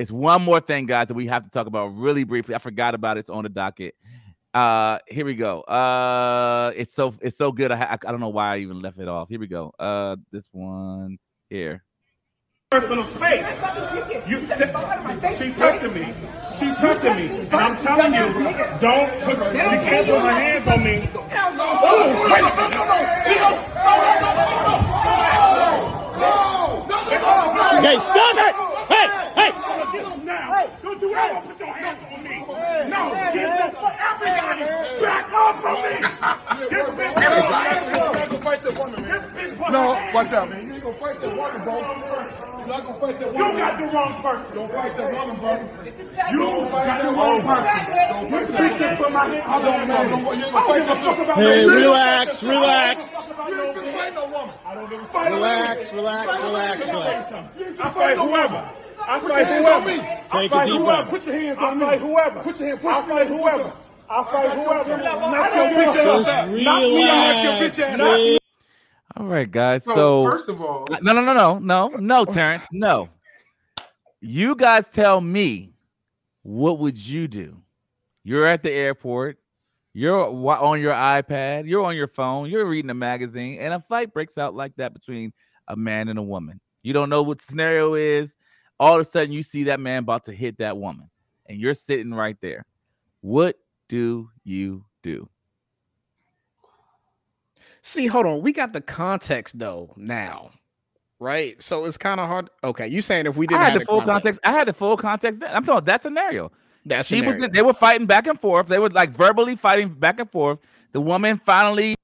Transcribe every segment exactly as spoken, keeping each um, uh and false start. It's one more thing, guys, that we have to talk about really briefly. I forgot about it. It's on the docket. Uh, here we go. Uh, it's so it's so good. I, I I don't know why I even left it off. Here we go. Uh, this one here. Personal space. You, you st- she's touching me. She's touching me, and I'm telling you, don't put. She can't put her hands on me. Okay, stop it! Hey, hey! Now, don't you ever put your hands on me? No, get the fuck everybody back off from me. This bitch. No, watch out, man. You ain't gonna fight the woman, bro. You got the wrong person. Don't fight the woman, bro. You got the wrong person. You're speaking for my hand. I don't know. You're going to fight about Hey, relax, relax. You ain't going to fight no woman. I don't give a fuck. Relax, relax, relax, relax. I fight whoever. I fight whoever. Take a deep breath. Put your hands on me. I fight whoever. Put your hands on me. I fight whoever. I fight whoever. Knock your bitch ass out. Knock me out. Knock your bitch ass out. All right, guys. So, so first of all, no, no, no, no, no, no, Terrence, no. You guys tell me, what would you do? You're at the airport. You're on your iPad. You're on your phone. You're reading a magazine, and a fight breaks out like that between a man and a woman. You don't know what the scenario is. All of a sudden, you see that man about to hit that woman, and you're sitting right there. What do you do? See, hold on. We got the context though now, right? So it's kind of hard. Okay, you saying if we didn't I had have the full context, context, I had the full context. Then I'm talking that scenario. That she scenario. was. They were fighting back and forth. They were like verbally fighting back and forth. The woman finally.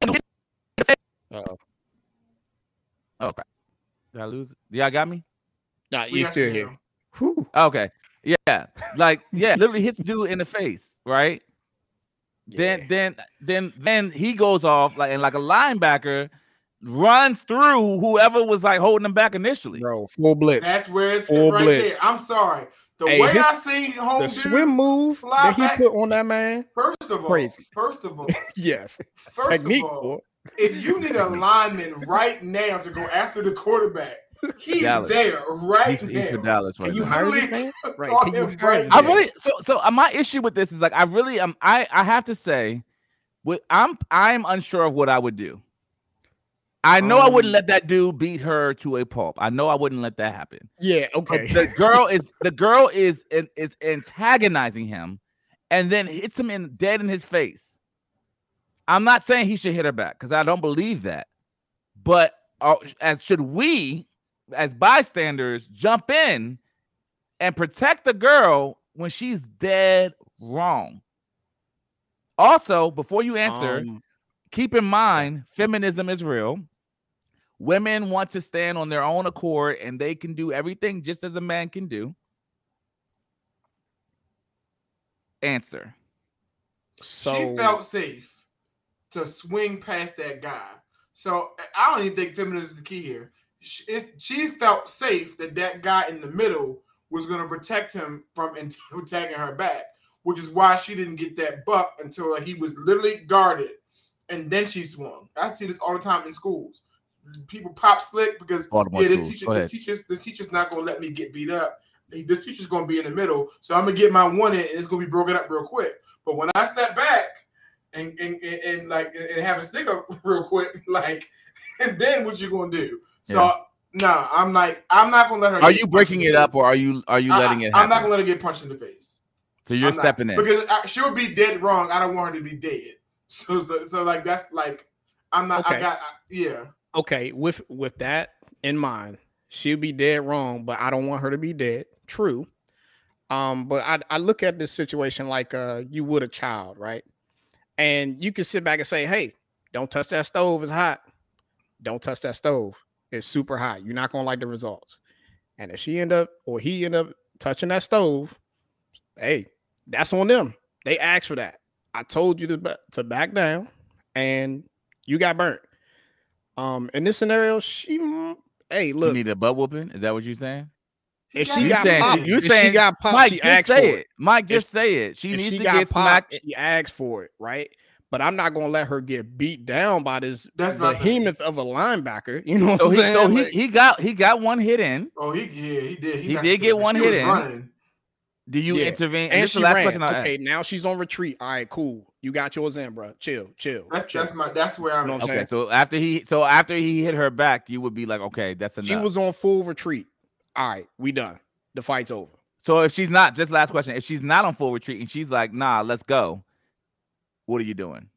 Uh-oh. Oh, okay. Did I lose? Yeah, I got me. Nah, you still here? Whew. Okay. Yeah, like yeah, literally hits dude in the face, right? Yeah. Then, then, then, then he goes off like and like a linebacker runs through whoever was like holding him back initially. Bro, full blitz. That's where it's right blitz. there. I'm sorry. The hey, way his, I seen home the dude swim move that he back, put on that man. First of all, crazy. first of all, yes. First Technique, of all, boy. If you need a lineman right now to go after the quarterback. He's Dallas. there right now. He's for Dallas right now. You really right. Can you right I really so so my issue with this is like I really am I I have to say what I'm I'm unsure of what I would do. I know um, I wouldn't let that dude beat her to a pulp. I know I wouldn't let that happen. Yeah, okay. But the girl is the girl is is antagonizing him and then hits him in dead in his face. I'm not saying he should hit her back because I don't believe that. But uh, as should we as bystanders jump in and protect the girl when she's dead wrong. Also, before you answer, um, keep in mind feminism is real. Women want to stand on their own accord and they can do everything just as a man can do. Answer. So she felt safe to swing past that guy. So I don't even think feminism is the key here. She felt safe that that guy in the middle was going to protect him from attacking her back, which is why she didn't get that buck until he was literally guarded, and then she swung. I see this all the time in schools. People pop slick because Baltimore yeah, the, teacher, the, teacher's, the teacher's not going to let me get beat up. This teacher's going to be in the middle, so I'm going to get my one in, and it's going to be broken up real quick. But when I step back and and, and, and like and have a stick up real quick, like, and then what you going to do? So yeah. no, nah, I'm like I'm not gonna let her. Are you breaking it up, or are you are you I, letting it happen? I'm not gonna let her get punched in the face. So you're I'm stepping not, in because I, she'll be dead wrong. I don't want her to be dead. So so, so like that's like I'm not. Okay. I got I, yeah. Okay, with with that in mind, she'll be dead wrong, but I don't want her to be dead. True. Um, but I I look at this situation like uh you would a child, right? And you can sit back and say, hey, don't touch that stove. It's hot. Don't touch that stove. It's super hot. You're not gonna like the results. And if she end up or he end up touching that stove, hey, that's on them. They asked for that. I told you to to back down, and you got burnt. Um, in this scenario, she hey look, you need a butt whooping. Is that what you're saying? If she got popped, you saying she got popped. Mike, just say it. Mike, just say it. She needs to get smacked. She asked for it, right? but I'm not going to let her get beat down by this That's behemoth of a linebacker. You know what so I'm he, saying? So like, he, he got he got one hit in. Oh, he yeah, he did. He, he did get one hit in. Running. Do you yeah. intervene? And she the last ran. Question okay, ask. Now she's on retreat. All right, cool. You got yours in, bro. Chill, chill. That's chill. that's my that's where I'm. You know okay, saying? so after he so after he hit her back, you would be like, okay, that's enough. She was on full retreat. All right, we done. The fight's over. So if she's not, just last question, if she's not on full retreat and she's like, nah, let's go, what are you doing?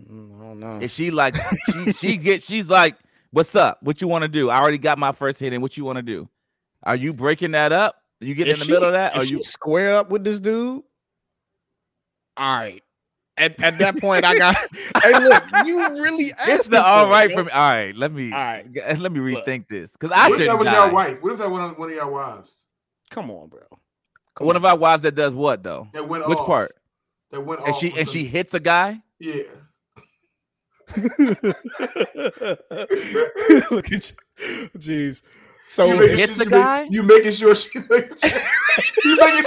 I don't know. If she like she she gets she's like, what's up? What you want to do? I already got my first hit in. What you want to do? Are you breaking that up? You get if in the she, middle of that, or you square up with this dude. All right, at, at that point, I got. Hey, look, you really asked it's the all right for me. All right, let me. All right, let me rethink look. this because I should. What if that was your wife? What if that was one of your wives? Come on, bro. Come one on. of our wives that does what though? That went Which off. part? That went and off. She, and she and she hits a guy. Yeah. Look at you. Jeez. So you making hits sure, a guy. You making sure she? Like, you making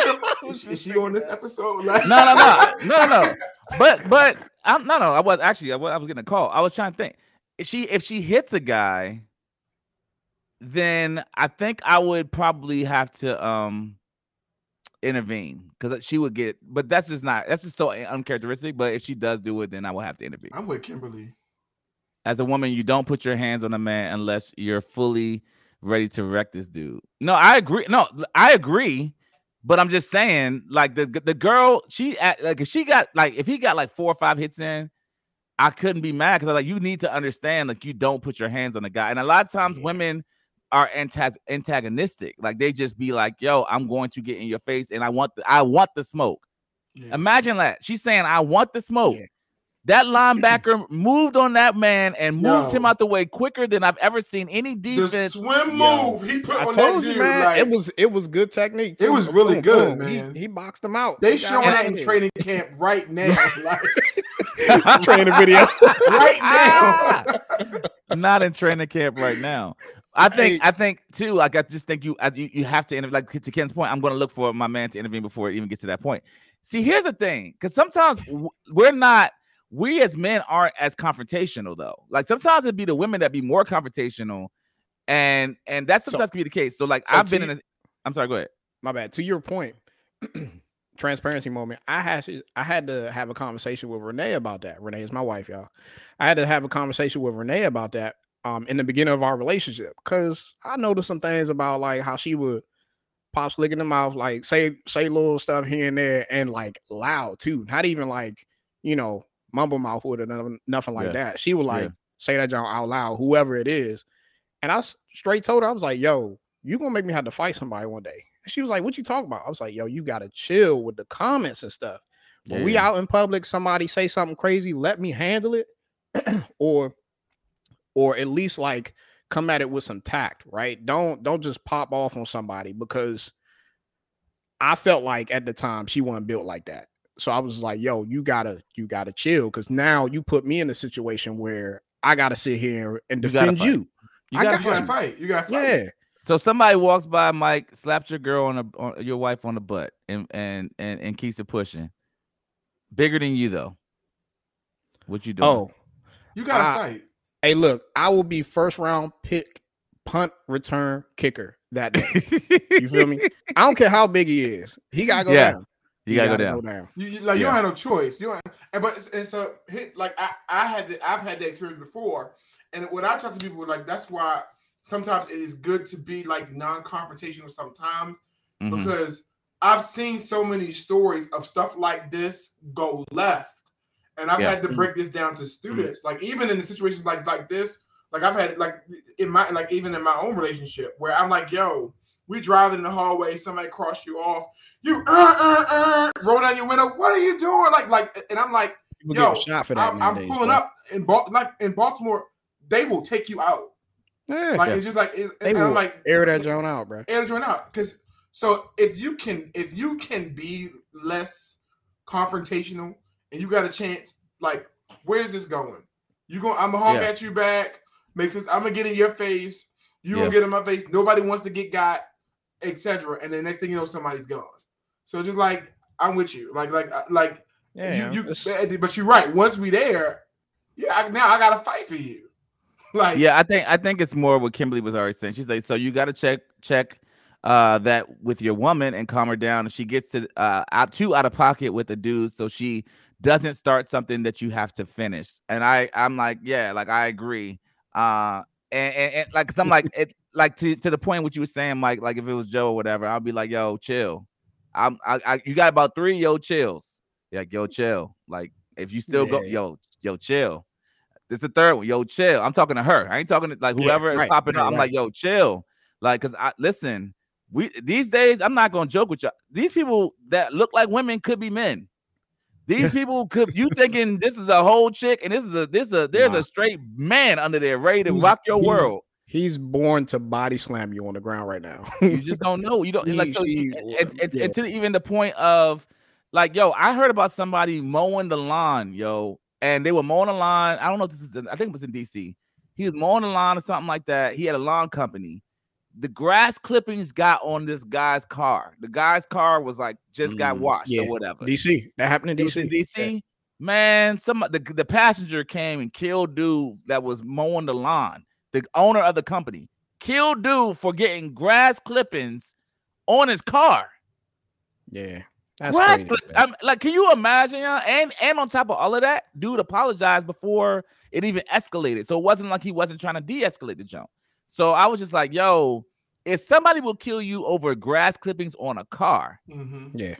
sure is she on this episode? Like, no, no, no, no, no. But but I'm no no. I was actually I was, I was getting a call. I was trying to think. If she if she hits a guy, then I think I would probably have to um intervene because she would get. But that's just not. That's just so uncharacteristic. But if she does do it, then I will have to intervene. I'm with Kimberly. As a woman, you don't put your hands on a man unless you're fully ready to wreck this dude. No, I agree. No, I agree. But I'm just saying, like the the girl, she like if she got like if he got like four or five hits in, I couldn't be mad because like you need to understand like you don't put your hands on a guy. And a lot of times yeah. women are antagonistic. Like they just be like, "Yo, I'm going to get in your face, and I want the, I want the smoke." Yeah. Imagine that. She's saying, "I want the smoke." Yeah. That linebacker moved on that man and moved Yo. him out the way quicker than I've ever seen any defense. The swim move Yo. he put I on that dude, man, like, it was it was good technique. Too. It was really boom, good, boom. man. He, he boxed him out. They showing that in training camp right now. Like, training video right now. Not in training camp right now. I think hey. I think too. Like I just think you I, you, you have to intervene. Like to Ken's point, I'm going to look for my man to intervene before it even gets to that point. See, here's the thing, because sometimes we're not. We as men aren't as confrontational though. Like sometimes it'd be the women that be more confrontational, and and that sometimes so, can be the case. So like so I've been in. A, I'm sorry. Go ahead. My bad. To your point, transparency moment. I had I had to have a conversation with Renee about that. Renee is my wife, y'all. I had to have a conversation with Renee about that um, in the beginning of our relationship because I noticed some things about like how she would pop slick in the mouth, like say say little stuff here and there, and like loud too. Not even like you know. mumble mouth with or nothing like yeah. that. She would like yeah. say that John out loud, whoever it is. And I straight told her, I was like, "Yo, you gonna make me have to fight somebody one day." And she was like, "What you talking about?" I was like, "Yo, you gotta chill with the comments and stuff. When yeah. we out in public, somebody say something crazy, let me handle it, or or at least like come at it with some tact, right? Don't don't just pop off on somebody because I felt like at the time she wasn't built like that." So I was like, yo, you gotta, you gotta chill. Cause now you put me in a situation where I gotta sit here and defend you. You, you I gotta, gotta fight. fight. You gotta fight. Yeah. So somebody walks by, Mike, slaps your girl on, a, on your wife on the butt and, and, and, and keeps it pushing. Bigger than you though. What you doing? Oh, you gotta I, fight. Hey, look, I will be first round pick, punt, return, kicker that day. You feel me? I don't care how big he is. He gotta go yeah. down. You, you gotta, gotta go down. Go down. You, you, like yeah. you don't have no choice. You don't. Have, but it's, it's a hit. Like I, I had, the, I've had that experience before, and what I talk to people like that's why sometimes it is good to be like non-confrontational sometimes mm-hmm. because I've seen so many stories of stuff like this go left, and I've yeah. had to break mm-hmm. this down to students. Mm-hmm. Like even in the situations like like this, like I've had like in my like even in my own relationship where I'm like, yo. We driving in the hallway. Somebody crossed you off. You uh, uh, uh, roll down your window. What are you doing? Like, like, and I'm like, people yo, shot for that I'm, I'm days, pulling bro. up in ba- like in Baltimore. They will take you out. Yeah, like yeah. it's just like, it, they and will I'm like, air that joint out, bro. Air that joint out, because so if you can, if you can be less confrontational, and you got a chance, like, where's this going? You going? I'm gonna honk yeah. at you back. Makes sense. I'm gonna get in your face. You yeah. gonna get in my face. Nobody wants to get got. Etc. And the next thing you know, somebody's gone. So just like I'm with you, like like like Yeah, you, you, but you're right. Once we there, yeah, I, now I gotta fight for you. Like, yeah, I think I think it's more what Kimberly was already saying. She's like, so you gotta check check uh, that with your woman and calm her down. And she gets to uh, out too out of pocket with the dude, so she doesn't start something that you have to finish. And I I'm like, yeah, like I agree. Uh, and, and, and like, cause I'm like, it like to to the point what you were saying, Mike. Like if it was Joe or whatever, I'll be like, yo, chill. I'm I, I you got about three yo chills. Like, yo, chill. Like, if you still yeah. go, yo, yo, chill. This is the third one. Yo, chill. I'm talking to her. I ain't talking to, like, whoever yeah, is right, popping right, up. I'm right. like, yo, chill. Like, because, I listen, we these days, I'm not going to joke with y'all. These people that look like women could be men. These people could, you thinking this is a whole chick, and this is a, this a there's nah. a straight man under there ready to he's, rock your he's, world. He's born to body slam you on the ground right now. You just don't know. You don't, he's, like, so it's it, yeah. it, to even the point of, like, yo, I heard about somebody mowing the lawn, yo, and they were mowing the lawn. I don't know if this is, in, I think it was in D C. He was mowing the lawn or something like that. He had a lawn company. The grass clippings got on this guy's car. The guy's car was like, just mm, got washed yeah. or whatever. D C, that happened in D C. D C, yeah. Man, some, the, the passenger came and killed dude that was mowing the lawn, the owner of the company. Killed dude for getting grass clippings on his car. Yeah. That's crazy, I'm, like, can you imagine, y'all? And and on top of all of that, dude apologized before it even escalated. So it wasn't like he wasn't trying to de-escalate the jump. So I was just like, yo, if somebody will kill you over grass clippings on a car, mm-hmm. yeah,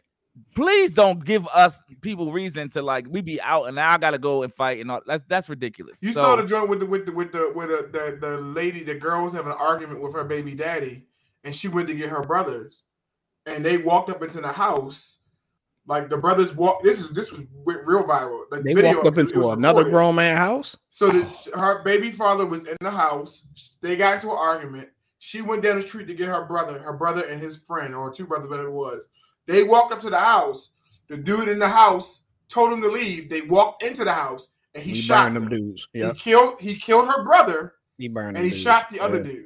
please don't give us people reason to, like, we be out and now I gotta go and fight and all. That's that's ridiculous. You so, saw the joint with the with the with the with the, the the lady, the girl was having an argument with her baby daddy, and she went to get her brothers, and they walked up into the house. Like the brothers walk. This is this was went real viral. Like they video walked up into another grown man house. So that oh. her baby father was in the house. They got into an argument. She went down the street to get her brother, her brother and his friend, or two brothers, whatever it was. They walked up to the house. The dude in the house told him to leave. They walked into the house and he, he shot them dudes. Yep. He killed. He killed her brother. He burned and he dudes. shot the other yeah. dude.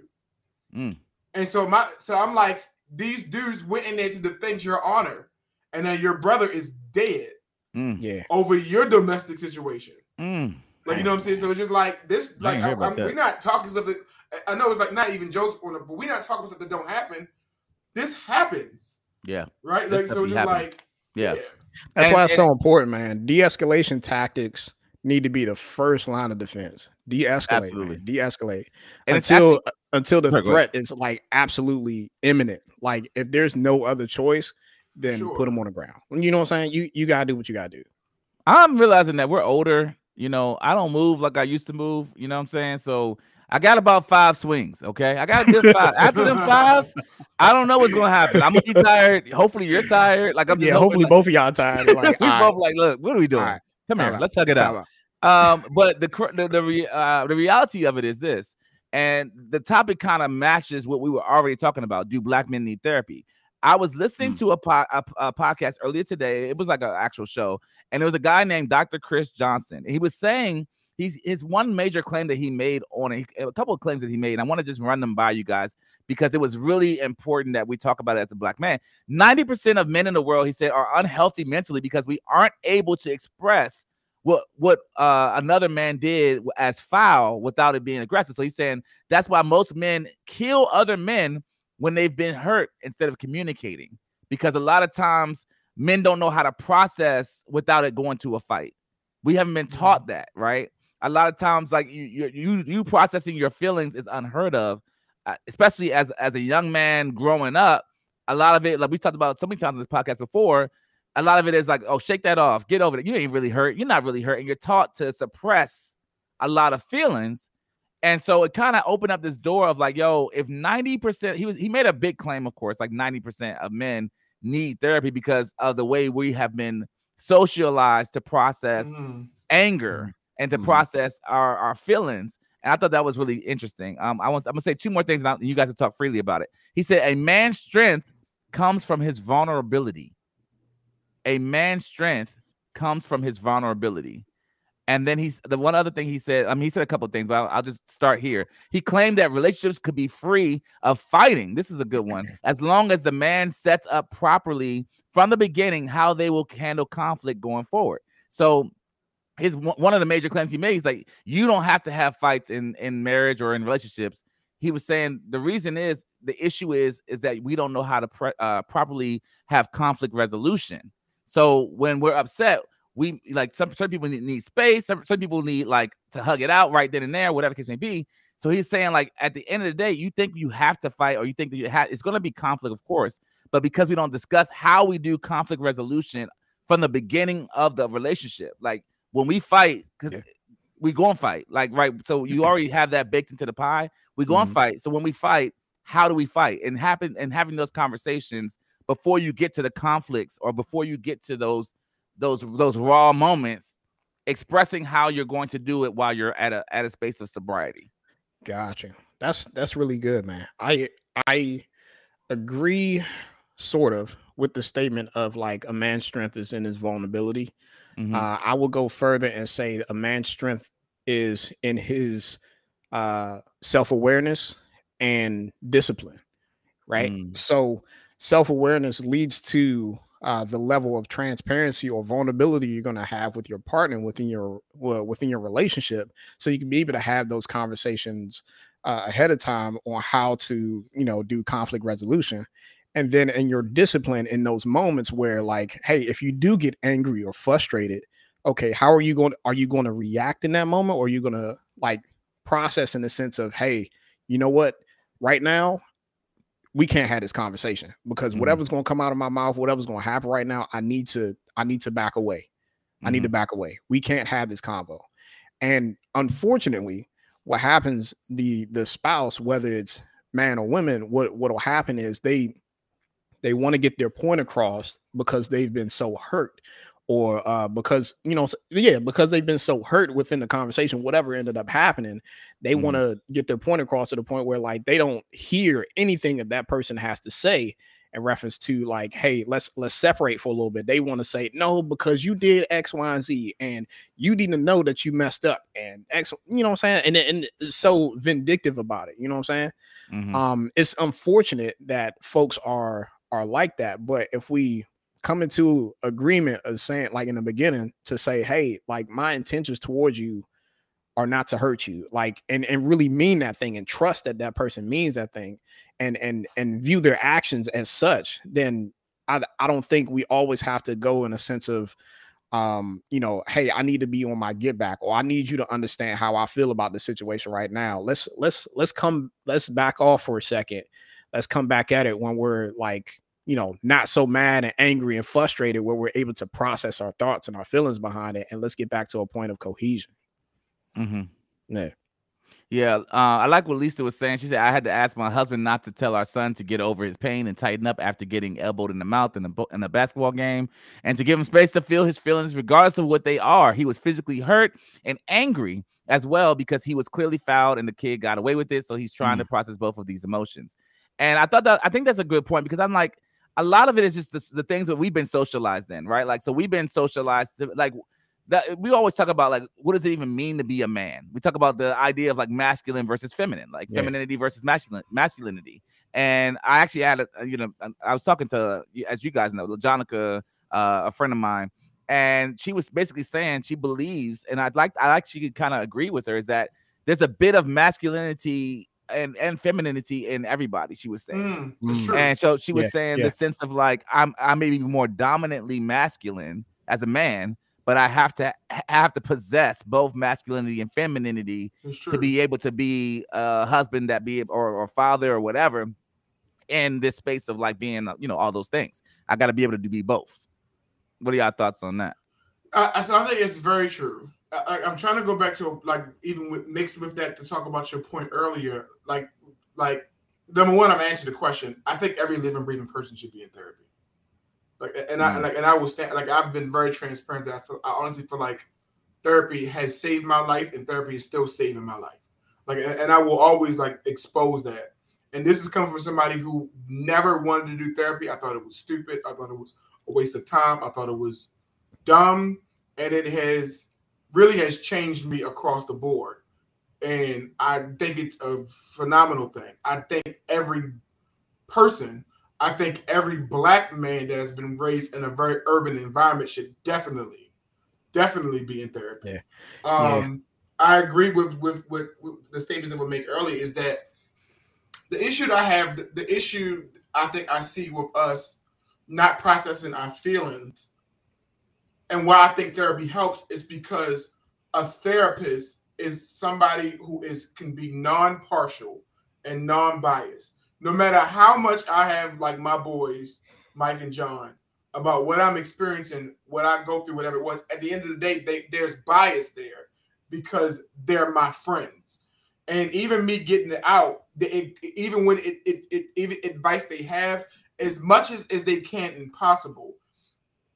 Mm. And so my so I'm like, these dudes went in there to defend your honor. And then your brother is dead mm, yeah. over your domestic situation. Mm, like, you know what I'm saying? So it's just like this, like, I, I'm, we're not talking stuff that, I know it's like not even jokes on it, but we're not talking stuff that don't happen. This happens. Yeah. Right? Like, so it's just happening. like. Yeah. yeah. That's and, why it's and, so important, man. De-escalation tactics need to be the first line of defense. De-escalate. Absolutely. Man. De-escalate. And until, actually, until the threat is, like, absolutely imminent. Like, if there's no other choice, then sure. put them on the ground. You know what I'm saying? You you gotta do what you gotta do. I'm realizing that we're older. You know, I don't move like I used to move. You know what I'm saying? So I got about five swings. Okay, I got a good five. After them five, I don't know what's gonna happen. I'm gonna be tired. Hopefully you're tired. Like I'm. Yeah. Hopefully like, both of y'all are tired. Like, we right. both like, look, what are we doing? Right. Come here, let's hug it out. Um, but the the the, re, uh, the reality of it is this, and the topic kind of matches what we were already talking about. Do black men need therapy? I was listening to a, po a, a podcast earlier today. It was like an actual show. And there was a guy named Doctor Chris Johnson. He was saying he's his one major claim that he made on a, a couple of claims that he made. And I want to just run them by you guys because it was really important that we talk about it as a black man. ninety percent of men in the world, he said, are unhealthy mentally because we aren't able to express what, what uh, another man did as foul without it being aggressive. So he's saying that's why most men kill other men when they've been hurt instead of communicating, because a lot of times men don't know how to process without it going to a fight. We haven't been taught that, right? A lot of times, like you, you, you, you processing your feelings is unheard of, uh, especially as, as a young man growing up. A lot of it, like we talked about so many times on this podcast before, a lot of it is like, oh, shake that off, get over it. You ain't really hurt. You're not really hurt. And you're taught to suppress a lot of feelings. And so it kind of opened up this door of like, yo, if ninety percent, he was, he made a big claim, of course, like ninety percent of men need therapy because of the way we have been socialized to process mm. anger and to mm. process our, our feelings. And I thought that was really interesting. Um, I want, I'm gonna say two more things and I'll, you guys will talk freely about it. He said, a man's strength comes from his vulnerability. A man's strength comes from his vulnerability. And then he's the one other thing he said, I mean, he said a couple of things, but I'll, I'll just start here. He claimed that relationships could be free of fighting. This is a good one. As long as the man sets up properly from the beginning how they will handle conflict going forward. So his one of the major claims he made is like, you don't have to have fights in, in marriage or in relationships. He was saying the reason is the issue is, is that we don't know how to pre- uh, properly have conflict resolution. So when we're upset, we like some, some people need, need space. Some, some people need like to hug it out right then and there, whatever the case may be. So he's saying like, at the end of the day, you think you have to fight or you think that you have, it's going to be conflict, of course, but because we don't discuss how we do conflict resolution from the beginning of the relationship, like when we fight, because yeah. we go and fight, like, right. So you already have that baked into the pie. We go mm-hmm. and fight. So when we fight, how do we fight? And happen and having those conversations before you get to the conflicts or before you get to those those those raw moments, expressing how you're going to do it while you're at a at a space of sobriety. Gotcha. That's that's really good, man. I I agree sort of with the statement of like a man's strength is in his vulnerability. Mm-hmm. Uh, I will go further and say a man's strength is in his uh, self-awareness and discipline, right? Mm. So self-awareness leads to uh, the level of transparency or vulnerability you're going to have with your partner within your well, within your relationship, so you can be able to have those conversations uh, ahead of time on how to, you know, do conflict resolution. And then in your discipline in those moments where like, hey, if you do get angry or frustrated, okay, how are you going to, are you going to react in that moment? Or are you going to like process in the sense of, hey, you know what, right now, we can't have this conversation because mm-hmm. whatever's going to come out of my mouth, whatever's going to happen right now, I need to, I need to back away. Mm-hmm. I need to back away. We can't have this convo. And unfortunately, what happens, the, the spouse, whether it's man or women, what, what'll happen is they, They want to get their point across because they've been so hurt or uh, because, you know, yeah, because they've been so hurt within the conversation, whatever ended up happening. They mm-hmm. want to get their point across to the point where like they don't hear anything that that person has to say in reference to like, hey, let's let's separate for a little bit. They want to say, no, because you did X, Y, and Z and you didn't know that you messed up and X, you know what I'm saying? And, and so vindictive about it. You know what I'm saying? Mm-hmm. Um, it's unfortunate that folks are. are like that. But if we come into agreement of saying like in the beginning to say, hey, like my intentions towards you are not to hurt you, like, and, and really mean that thing and trust that that person means that thing and, and, and view their actions as such, then I, I don't think we always have to go in a sense of, um, you know, hey, I need to be on my get back, or I need you to understand how I feel about the situation right now. Let's, let's, let's come, let's back off for a second. Let's come back at it when we're like, you know, not so mad and angry and frustrated, where we're able to process our thoughts and our feelings behind it. And let's get back to a point of cohesion. Mm-hmm. Yeah. Yeah. Uh, I like what Lisa was saying. She said, I had to ask my husband not to tell our son to get over his pain and tighten up after getting elbowed in the mouth in the, in the basketball game, and to give him space to feel his feelings regardless of what they are. He was physically hurt and angry as well because he was clearly fouled and the kid got away with it. So he's trying mm-hmm. to process both of these emotions. And I thought that I think that's a good point, because I'm like, a lot of it is just the, the things that we've been socialized in, right? Like, so we've been socialized to like that. We always talk about like, what does it even mean to be a man? We talk about the idea of like masculine versus feminine, like yeah. femininity versus masculine masculinity. And I actually had, a, you know, I was talking to, as you guys know, Jonica, uh, a friend of mine, and she was basically saying she believes, and I'd like, I actually kind of agree with her, is that there's a bit of masculinity and and femininity in everybody, she was saying. Mm, and so she was yeah, saying yeah. the sense of like, I'm I may be more dominantly masculine as a man, but I have to I have to possess both masculinity and femininity to be able to be a husband that be or, or father or whatever in this space of like being, you know, all those things. I got to be able to do, be both. What are y'all thoughts on that? I, so I think it's very true. I, I'm trying to go back to like even with, mixed with that to talk about your point earlier. Like, like number one, I'm answering the question. I think every living, breathing person should be in therapy. Like, and mm-hmm. I and, like, and I will stand. Like, I've been very transparent that I, feel, I honestly feel like therapy has saved my life, and therapy is still saving my life. Like, and, and I will always like expose that. And this is coming from somebody who never wanted to do therapy. I thought it was stupid. I thought it was a waste of time. I thought it was dumb, and it has really has changed me across the board. And I think it's a phenomenal thing. I think every person, I think every Black man that has been raised in a very urban environment should definitely, definitely be in therapy. Yeah. Um, yeah. I agree with, with, with, with the statements that were made earlier is that the issue that I have, the, the issue I think I see with us not processing our feelings and why I think therapy helps is because a therapist is somebody who is can be non-partial and non-biased. No matter how much I have, like my boys, Mike and John, about what I'm experiencing, what I go through, whatever it was, at the end of the day, they, there's bias there because they're my friends. And even me getting it out, it, even when it, it, it even advice they have, as much as, as they can and possible,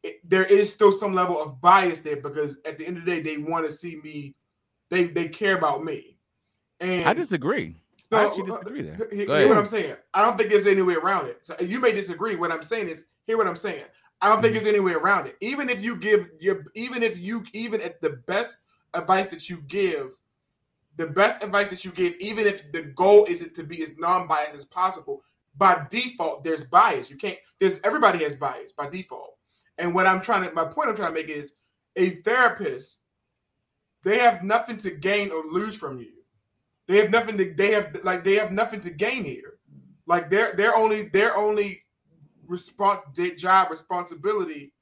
it, there is still some level of bias there because at the end of the day, they want to see me. They they care about me. And I disagree. So, I actually disagree there. Go hear ahead. What I'm saying. I don't think there's any way around it. So you may disagree. What I'm saying is, hear what I'm saying. I don't mm-hmm. think there's any way around it. Even if you give your, even if you, even at the best advice that you give, the best advice that you give, even if the goal is it to be as non-biased as possible, by default, there's bias. You can't, there's, everybody has bias by default. And what I'm trying to, my point I'm trying to make is a therapist, they have nothing to gain or lose from you. They have nothing to, they have like, they have nothing to gain here. Like their, their only, their only response, their job responsibility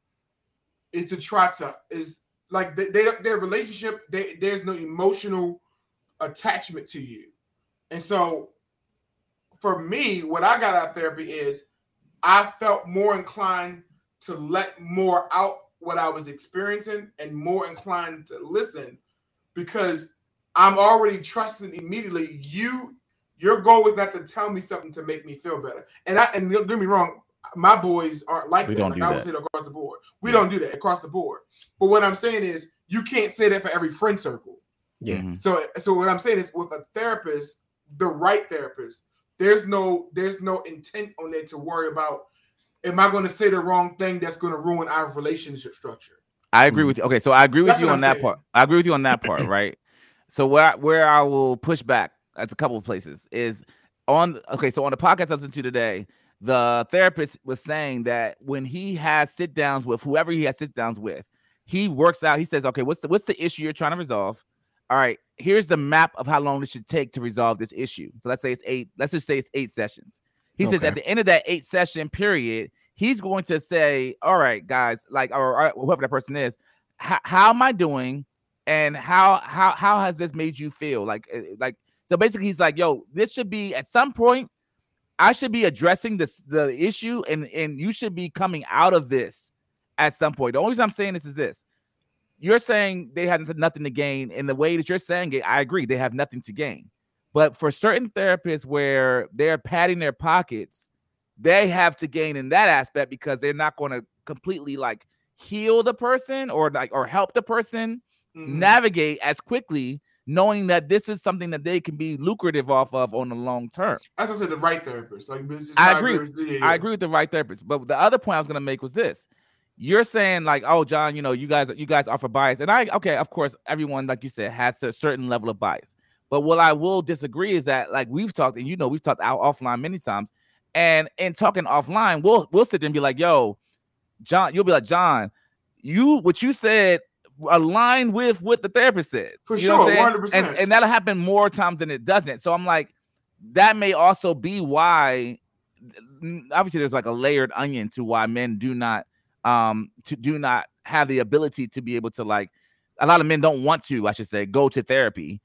is to try to, is like they, they their relationship, they, there's no emotional attachment to you. And so for me, what I got out of therapy is I felt more inclined to let more out what I was experiencing and more inclined to listen because I'm already trusting immediately you, your goal is not to tell me something to make me feel better. And I, and don't get me wrong, my boys aren't like we that. Don't like do I that. Would say that across the board. We yeah. don't do that across the board. But what I'm saying is you can't say that for every friend circle. Yeah. Mm-hmm. So, so what I'm saying is with a therapist, the right therapist, there's no, there's no intent on it to worry about, am I going to say the wrong thing that's going to ruin our relationship structure? I agree with you. Okay. So I agree with that's you on that saying. part. I agree with you on that part. Right. So where I, where I will push back, that's a couple of places, is on, okay, so on the podcast I listened to today, the therapist was saying that when he has sit-downs with whoever he has sit-downs with, he works out, he says, okay, what's the, what's the issue you're trying to resolve? All right, here's the map of how long it should take to resolve this issue. So let's say it's eight, let's just say it's eight sessions. He okay. says at the end of that eight session period, he's going to say, all right, guys, like, or, or whoever that person is, how am I doing? And how how how has this made you feel? Like like so basically he's like, yo, this should be at some point I should be addressing this the issue and and you should be coming out of this at some point. The only reason I'm saying this is this. You're saying they have nothing to gain in the way that you're saying it. I agree. They have nothing to gain. But for certain therapists where they're padding their pockets, they have to gain in that aspect because they're not going to completely like heal the person or like or help the person. Mm-hmm. Navigate as quickly, knowing that this is something that they can be lucrative off of on the long term. As I said, the right therapist. Like I agree. With, yeah, yeah. I agree with the right therapist. But the other point I was going to make was this: you're saying like, "Oh, John, you know, you guys, you guys offer bias," and I, okay, of course, everyone, like you said, has a certain level of bias. But what I will disagree is that, like we've talked, and you know, we've talked out offline many times, and in talking offline, we'll we'll sit there and be like, "Yo, John," you'll be like, "John, you what you said." Align with what the therapist said. For you know sure, one hundred percent. And, and that'll happen more times than it doesn't. So I'm like, that may also be why, obviously there's like a layered onion to why men do not, um, to do not have the ability to be able to like, a lot of men don't want to, I should say, go to therapy.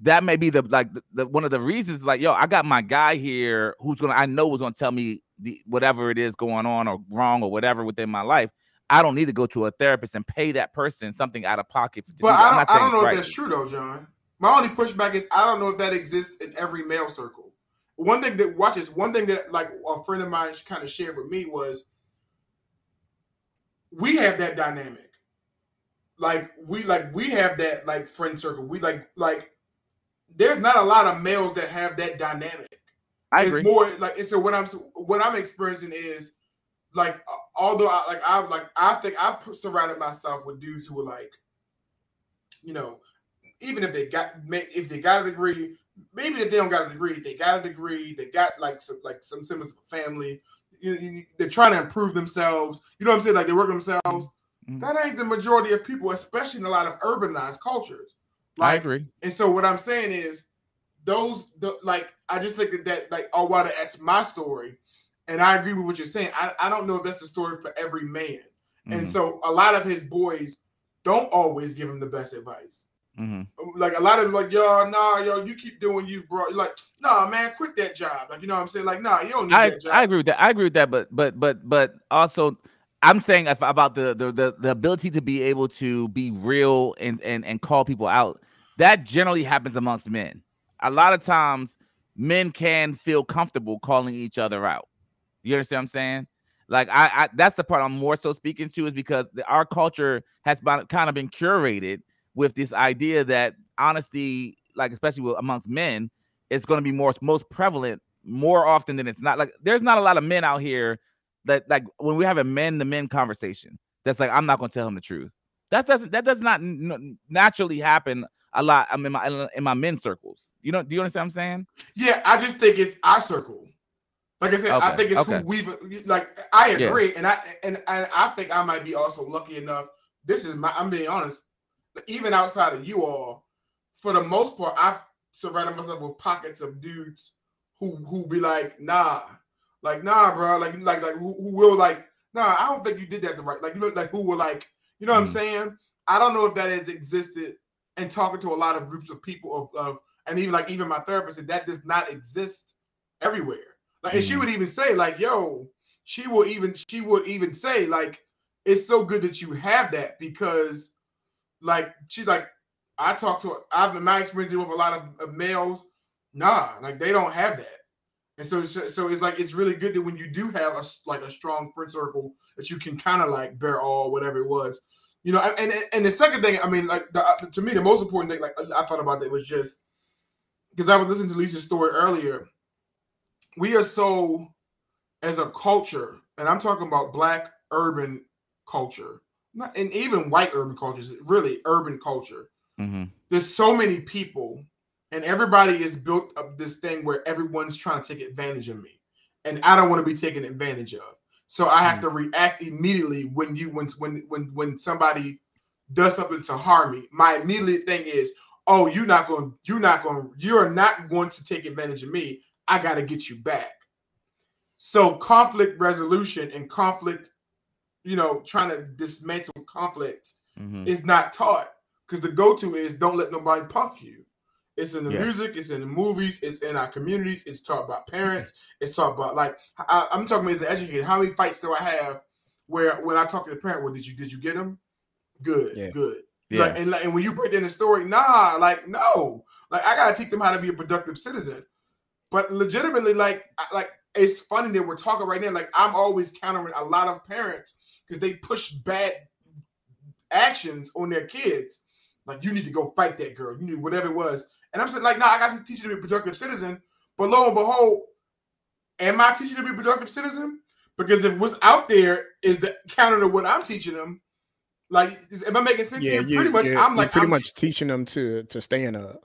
That may be the, like the, the one of the reasons, like, yo, I got my guy here who's going to, I know was going to tell me the, whatever it is going on or wrong or whatever within my life. I don't need to go to a therapist and pay that person something out of pocket. But I don't, I don't know if that's true though, John. My only pushback is I don't know if that exists in every male circle. One thing that watches, one thing that like a friend of mine kind of shared with me was we have that dynamic. Like we like we have that like friend circle. We like like there's not a lot of males that have that dynamic. I agree. It's more like so what I'm what I'm experiencing is like although I like I like I think I've surrounded myself with dudes who are like you know, even if they got if they got a degree, maybe if they don't got a degree, they got a degree, they got like some like some semblance of a family. You, you, they're trying to improve themselves. You know what I'm saying? Like they work on themselves. Mm-hmm. That ain't the majority of people, especially in a lot of urbanized cultures. Like, I agree. And so what I'm saying is those the, like I just think that like oh wow that's my story, and I agree with what you're saying. I, I don't know if that's the story for every man. Mm-hmm. And so a lot of his boys don't always give him the best advice. Mm-hmm. Like a lot of like y'all, nah, yo, you keep doing you, bro. You're like, nah, man, quit that job. Like, you know what I'm saying? Like, nah, you don't need I, that job. I agree with that. I agree with that, but but but but also I'm saying about the the the, the ability to be able to be real and, and and call people out. That generally happens amongst men. A lot of times men can feel comfortable calling each other out. You understand what I'm saying? Like I, I that's the part I'm more so speaking to is because the, our culture has been, kind of been curated with this idea that honesty, like especially amongst men, is going to be more most prevalent more often than it's not. Like there's not a lot of men out here that like when we have a men to men conversation, that's like I'm not going to tell him the truth. That doesn't that does not n- naturally happen a lot. I'm in my in my men's circles. You know? Do you understand what I'm saying? Yeah, I just think it's our circle. Like I said, okay. I think it's okay. who we've like. I agree, yeah. and I and, and I think I might be also lucky enough. This is my. I'm being honest. Even outside of you all, for the most part, I've surrounded myself with pockets of dudes who who be like, nah, like nah, bro, like like like who, who will like, nah, I don't think you did that the right, like you know, like who will like, you know what mm. I'm saying? I don't know if that has existed. And talking to a lot of groups of people of of, and even like even my therapist said that does not exist everywhere. Like, mm. and she would even say like, yo, she will even she would even say like, it's so good that you have that because. Like she's like, I talked to. I've been my experience with a lot of, of males. Nah, like they don't have that, and so so it's like it's really good that when you do have a like a strong friend circle that you can kind of like bear all whatever it was, you know. And and, and the second thing, I mean, like the, to me the most important thing, like I thought about that was just because I was listening to Lisa's story earlier. We are so, as a culture, and I'm talking about Black urban culture. Not, and even white urban cultures, really urban culture. Mm-hmm. There's so many people, and everybody is built up this thing where everyone's trying to take advantage of me, and I don't want to be taken advantage of. So I have mm-hmm. to react immediately when you when when when when somebody does something to harm me. My immediate thing is, oh, you're not going, you're not going, you're not going to take advantage of me. I got to get you back. So conflict resolution and conflict. You know, trying to dismantle conflict mm-hmm. is not taught because the go-to is don't let nobody punk you. It's in the yeah. music, it's in the movies, it's in our communities, it's taught by parents, it's taught by like I, I'm talking about as an educator. How many fights do I have where when I talk to the parent, well, did you did you get them? Good, yeah. good. Yeah. Like, and like, and when you break down the story, nah, like no, like I gotta teach them how to be a productive citizen. But legitimately, like like it's funny that we're talking right now. Like I'm always countering a lot of parents. Because they push bad actions on their kids. Like, you need to go fight that girl. You need whatever it was. And I'm saying, like, nah, I got to teach you to be a productive citizen. But lo and behold, am I teaching you to be a productive citizen? Because if what's out there is the counter to what I'm teaching them, like, is, am I making sense yeah, to you? Yeah, pretty much, yeah, I'm like, pretty I'm much t- teaching them to, to stay in a,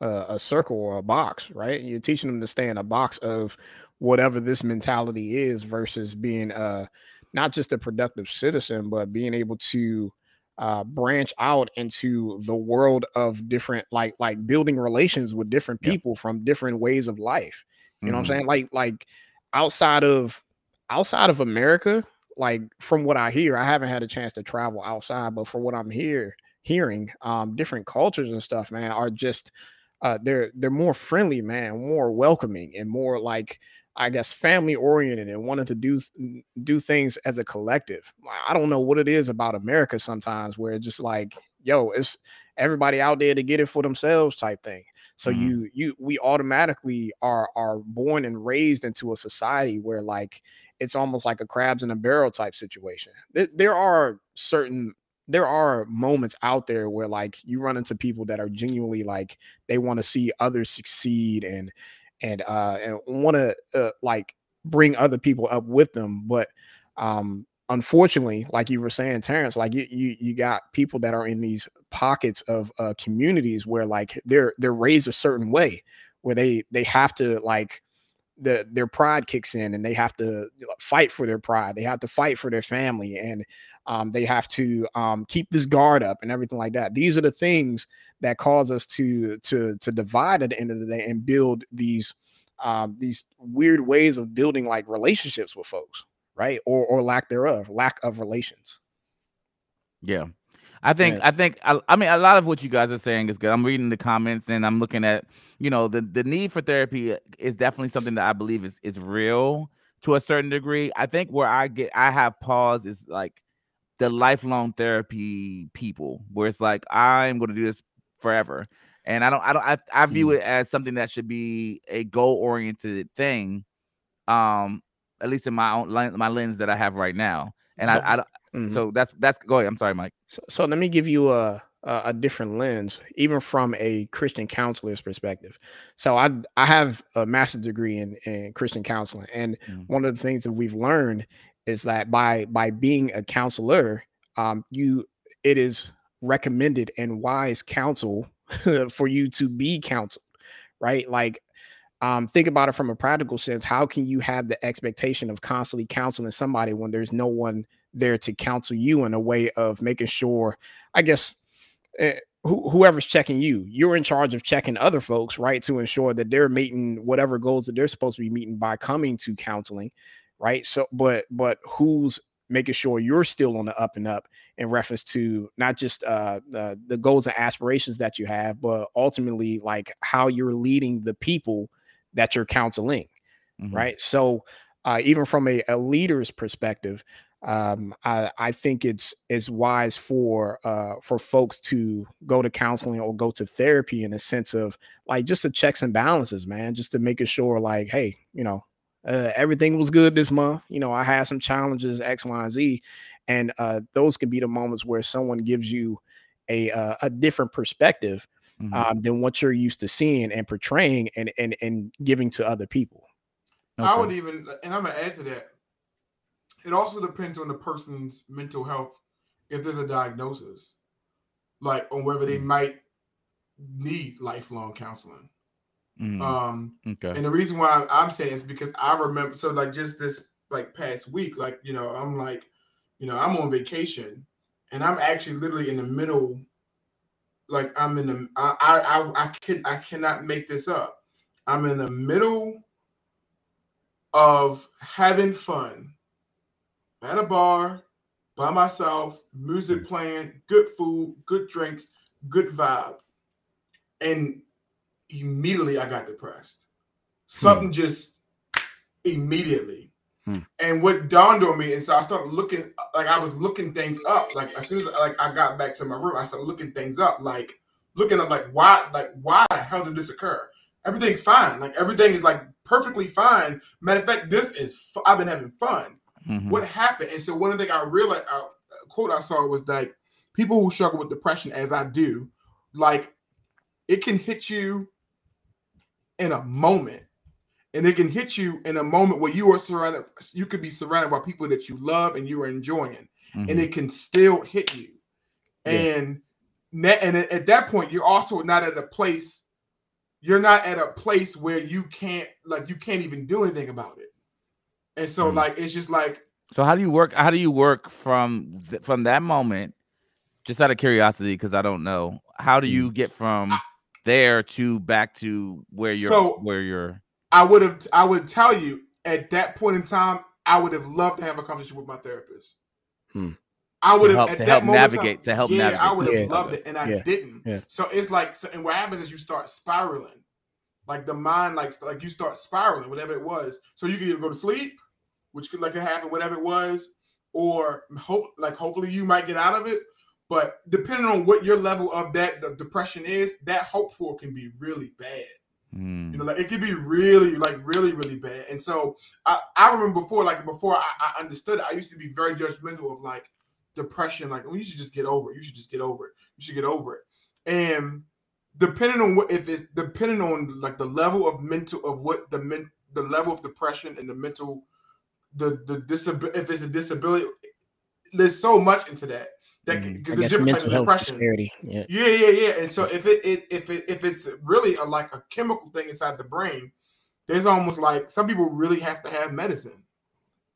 a, a circle or a box, right? You're teaching them to stay in a box of whatever this mentality is versus being a, not just a productive citizen, but being able to uh, branch out into the world of different, like, like building relations with different people yeah. from different ways of life. You mm-hmm. know what I'm saying? Like, like outside of, outside of America, like from what I hear, I haven't had a chance to travel outside, but from what I'm here hearing, um, different cultures and stuff, man, are just, uh, they're, they're more friendly, man, more welcoming and more like, I guess, family oriented and wanted to do do things as a collective. I don't know what it is about America sometimes where it's just like, yo, it's everybody out there to get it for themselves type thing. So mm-hmm. you you we automatically are are born and raised into a society where like it's almost like a crabs in a barrel type situation. There are certain there are moments out there where like you run into people that are genuinely like they want to see others succeed and and uh and want to uh, like bring other people up with them, but um unfortunately, like you were saying, Terrence, like you, you, you got people that are in these pockets of uh, communities where like they're, they're raised a certain way where they, they have to like the, their pride kicks in and they have to fight for their pride. They have to fight for their family and um, they have to um, keep this guard up and everything like that. These are the things that cause us to, to, to divide at the end of the day and build these, um, these weird ways of building like relationships with folks. Right. Or, or lack thereof, lack of relations. Yeah, I think, yeah. I think, I, I mean, a lot of what you guys are saying is good. I'm reading the comments and I'm looking at, you know, the, the need for therapy is definitely something that I believe is, is real to a certain degree. I think where I get, I have pause is like the lifelong therapy people where it's like, I'm going to do this forever. And I don't, I don't, I, I view mm. it as something that should be a goal oriented thing. Um, at least in my own my lens that I have right now. And so, I, I mm-hmm. so that's, that's go ahead. I'm sorry, Mike. So, so let me give you a, a different lens, even from a Christian counselor's perspective. So I, I have a master's degree in, in Christian counseling. And mm-hmm. one of the things that we've learned is that by, by being a counselor, um, you, it is recommended and wise counsel for you to be counseled, right? Like, Um, think about it from a practical sense. How can you have the expectation of constantly counseling somebody when there's no one there to counsel you in a way of making sure, I guess, uh, wh- whoever's checking you, you're in charge of checking other folks, right, to ensure that they're meeting whatever goals that they're supposed to be meeting by coming to counseling, right? So, but but who's making sure you're still on the up and up in reference to not just uh, uh, the goals and aspirations that you have, but ultimately like how you're leading the people that you're counseling, mm-hmm. right? So uh, even from a, a leader's perspective, um, I, I think it's it's wise for uh, for folks to go to counseling or go to therapy in a sense of like just the checks and balances, man, just to making sure like, hey, you know, uh, everything was good this month. You know, I had some challenges, X, Y, and Z. And uh, those can be the moments where someone gives you a uh, a different perspective Mm-hmm. um, than what you're used to seeing and portraying and and and giving to other people. Okay. I would even, and I'm gonna add to that. It also depends on the person's mental health. If there's a diagnosis, like on whether they might need lifelong counseling. Mm-hmm. Um, okay. And the reason why I'm saying is because I remember. So like just this like past week, like you know, I'm like, you know, I'm on vacation, and I'm actually literally in the middle. Like I'm in the, I, I, I can, I cannot make this up. I'm in the middle of having fun at a bar by myself, music playing, good food, good drinks, good vibe. And immediately I got depressed. Something hmm. just immediately. Hmm. And what dawned on me, and so I started looking, like I was looking things up. Like as soon as like I got back to my room, I started looking things up. Like looking up, like why, like why the hell did this occur? Everything's fine. Like everything is like perfectly fine. Matter of fact, this is f- I've been having fun. Mm-hmm. What happened? And so one thing I realized, I, a quote I saw was like, people who struggle with depression, as I do, like it can hit you in a moment. And it can hit you in a moment where you are surrounded, you could be surrounded by people that you love and you are enjoying, mm-hmm. and it can still hit you. Yeah. And, and at that point, you're also not at a place, you're not at a place where you can't, like you can't even do anything about it. And so mm-hmm. like, it's just like. So how do you work, how do you work from, th- from that moment, just out of curiosity, because I don't know, how do you get from I, there to back to where you're, so, where you're. I would have, I would tell you at that point in time, I would have loved to have a conversation with my therapist. Hmm. I would to have help, at to that help moment navigate time, to help yeah, navigate. I would have yeah, loved it, and I yeah, didn't. Yeah. So it's like, so, and what happens is you start spiraling, like the mind, like like you start spiraling, whatever it was. So you can either go to sleep, which could like it happen, whatever it was, or hope like hopefully you might get out of it. But depending on what your level of that the depression is, that hopeful can be really bad. You know, like it could be really, like really, really bad. And so I, I remember before, like before I, I understood it, I used to be very judgmental of like depression. Like, well, you should just get over it. You should just get over it. You should get over it. And depending on what, if it's depending on like the level of mental, of what the men, the level of depression and the mental, the, the disability, if it's a disability, there's so much into that. That because mm, the different types of depression. Yeah. yeah, yeah, yeah. And so if it, it if it if it's really a, like a chemical thing inside the brain, there's almost like some people really have to have medicine.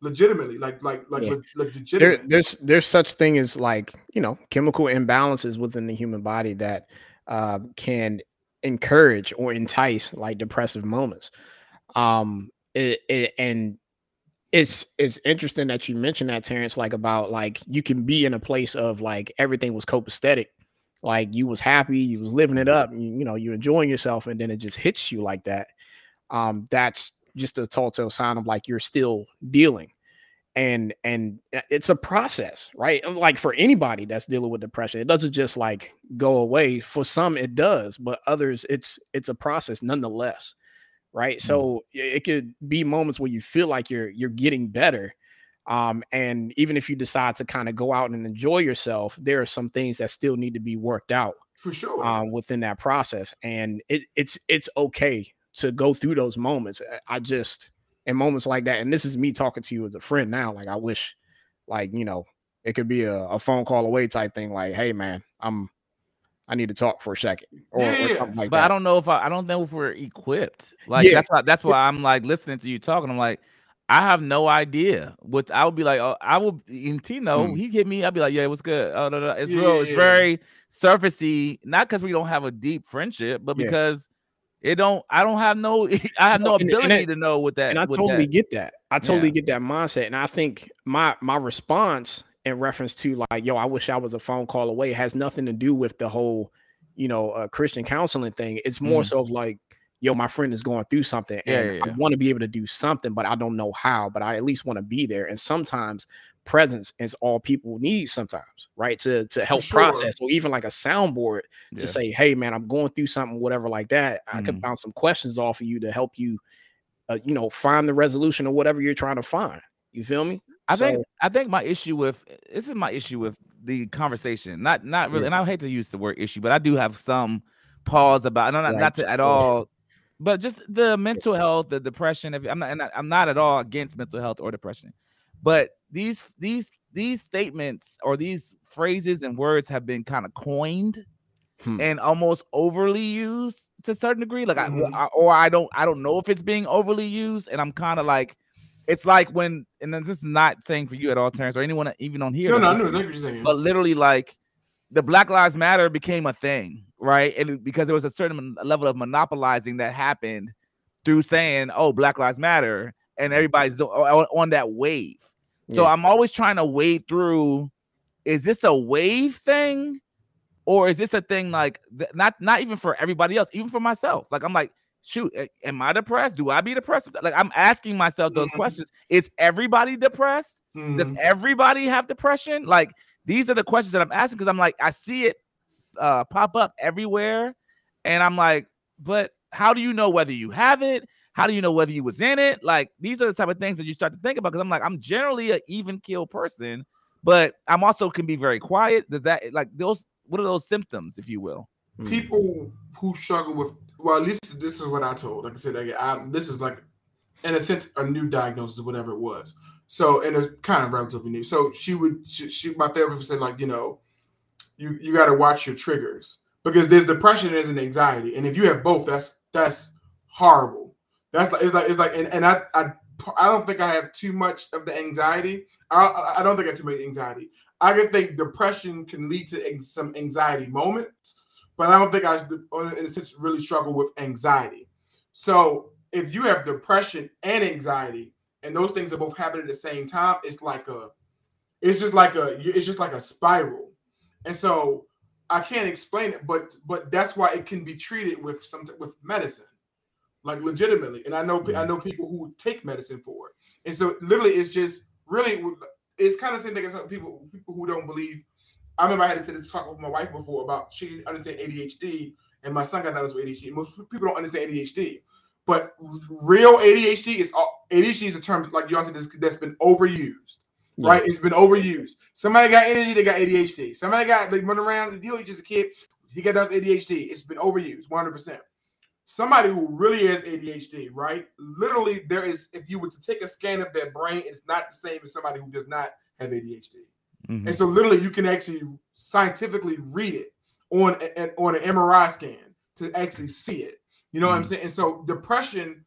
Legitimately, like like like, yeah. le like legitimate. There, there's there's such thing as like you know chemical imbalances within the human body that uh, can encourage or entice like depressive moments. Um, it, it, and it's it's interesting that you mentioned that, Terrence. Like about like you can be in a place of like everything was copacetic, like you was happy, you was living it up, you, you know, you're enjoying yourself, and then it just hits you like that. Um, that's just a telltale sign of like you're still dealing, and and it's a process, right? Like for anybody that's dealing with depression, it doesn't just like go away. For some it does, but others it's it's a process nonetheless, right? Mm-hmm. So it could be moments where you feel like you're you're getting better, um and even if you decide to kind of go out and enjoy yourself, there are some things that still need to be worked out for sure um within that process, and it it's it's okay to go through those moments. I just, in moments like that, and this is me talking to you as a friend now, like I wish, like, you know, it could be a, a phone call away type thing. Like, hey man, I'm, I need to talk for a second. Or, yeah, or something like but that. I don't know if I, I don't know if we're equipped. Like, yeah. that's why, that's why I'm like listening to you talking. I'm like, I have no idea what I would be like. Oh, I will in Tino, mm. he hit me. I'll be like, yeah, what's good? Oh, no, no. It's yeah. real. It's very surfacey. Not because we don't have a deep friendship, but because yeah. It don't, I don't have no, I have no ability I, to know what that. And I totally that. get that. I totally yeah. get that mindset. And I think my, my response in reference to like, yo, I wish I was a phone call away has nothing to do with the whole, you know, uh, Christian counseling thing. It's more mm. so of like, yo, my friend is going through something and yeah, yeah, yeah. I want to be able to do something, but I don't know how, but I at least want to be there. And sometimes presence is all people need sometimes, right? To, to help sure. process, or even like a soundboard yeah. to say, hey man, I'm going through something, whatever like that. Mm. I can bounce some questions off of you to help you, uh, you know, find the resolution or whatever you're trying to find. You feel me? I so, think, I think my issue with, this is my issue with the conversation, not, not really. Yeah. And I hate to use the word issue, but I do have some pause about, not, right. not to at all, but just the mental yeah. health, the depression. If I'm not, I'm not at all against mental health or depression, but These these these statements or these phrases and words have been kind of coined hmm. and almost overly used to a certain degree. Like mm-hmm. I, I or I don't I don't know if it's being overly used, and I'm kind of like, it's like when, and then this is not saying for you at all, Terrence, or anyone even on here. No, no, no, no, saying. But literally, like the Black Lives Matter became a thing, right? And because there was a certain level of monopolizing that happened through saying, "Oh, Black Lives Matter," and everybody's on that wave. So yeah. I'm always trying to wade through, is this a wave thing? Or is this a thing like, th not, not even for everybody else, even for myself? Like, I'm like, shoot, am I depressed? Do I be depressed? Like, I'm asking myself those mm-hmm. questions. Is everybody depressed? Mm-hmm. Does everybody have depression? Like, these are the questions that I'm asking, because I'm like, I see it uh, pop up everywhere. And I'm like, but how do you know whether you have it? How do you know whether you was in it? Like, these are the type of things that you start to think about. Because I'm like, I'm generally an even keel person, but I'm also can be very quiet. Does that, like, those, what are those symptoms, if you will? People who struggle with, well, at least this is what I told. Like I said, like, I, this is like, in a sense, a new diagnosis, whatever it was. So, and it's kind of relatively new. So she would, she, she my therapist said, like, you know, you, you got to watch your triggers, because there's depression, there's an anxiety. And if you have both, that's, that's horrible. That's like, it's like, it's like, and, and I, I, I don't think I have too much of the anxiety. I, I don't think I have too much anxiety. I can think depression can lead to some anxiety moments, but I don't think I, in a sense, really struggle with anxiety. So if you have depression and anxiety, and those things are both happening at the same time, it's like a, it's just like a, it's just like a spiral. And so I can't explain it, but, but that's why it can be treated with some, with medicine. Like legitimately, and I know I know people who take medicine for it, and so literally, it's just really it's kind of the same thing as people people who don't believe. I remember I had to talk with my wife before about she didn't understand A D H D, and my son got diagnosed with A D H D. Most people don't understand A D H D, but real A D H D is A D H D is a term, like Johnson, that's been overused, yeah. right? It's been overused. Somebody got energy, they got A D H D. Somebody got they run around, the deal. He's just a kid, he got diagnosed with A D H D. It's been overused, one hundred percent. Somebody who really has A D H D, right? Literally, there is, if you were to take a scan of their brain, it's not the same as somebody who does not have A D H D. Mm-hmm. And so literally you can actually scientifically read it on, a, on an M R I scan to actually see it. You know mm-hmm. what I'm saying? And so depression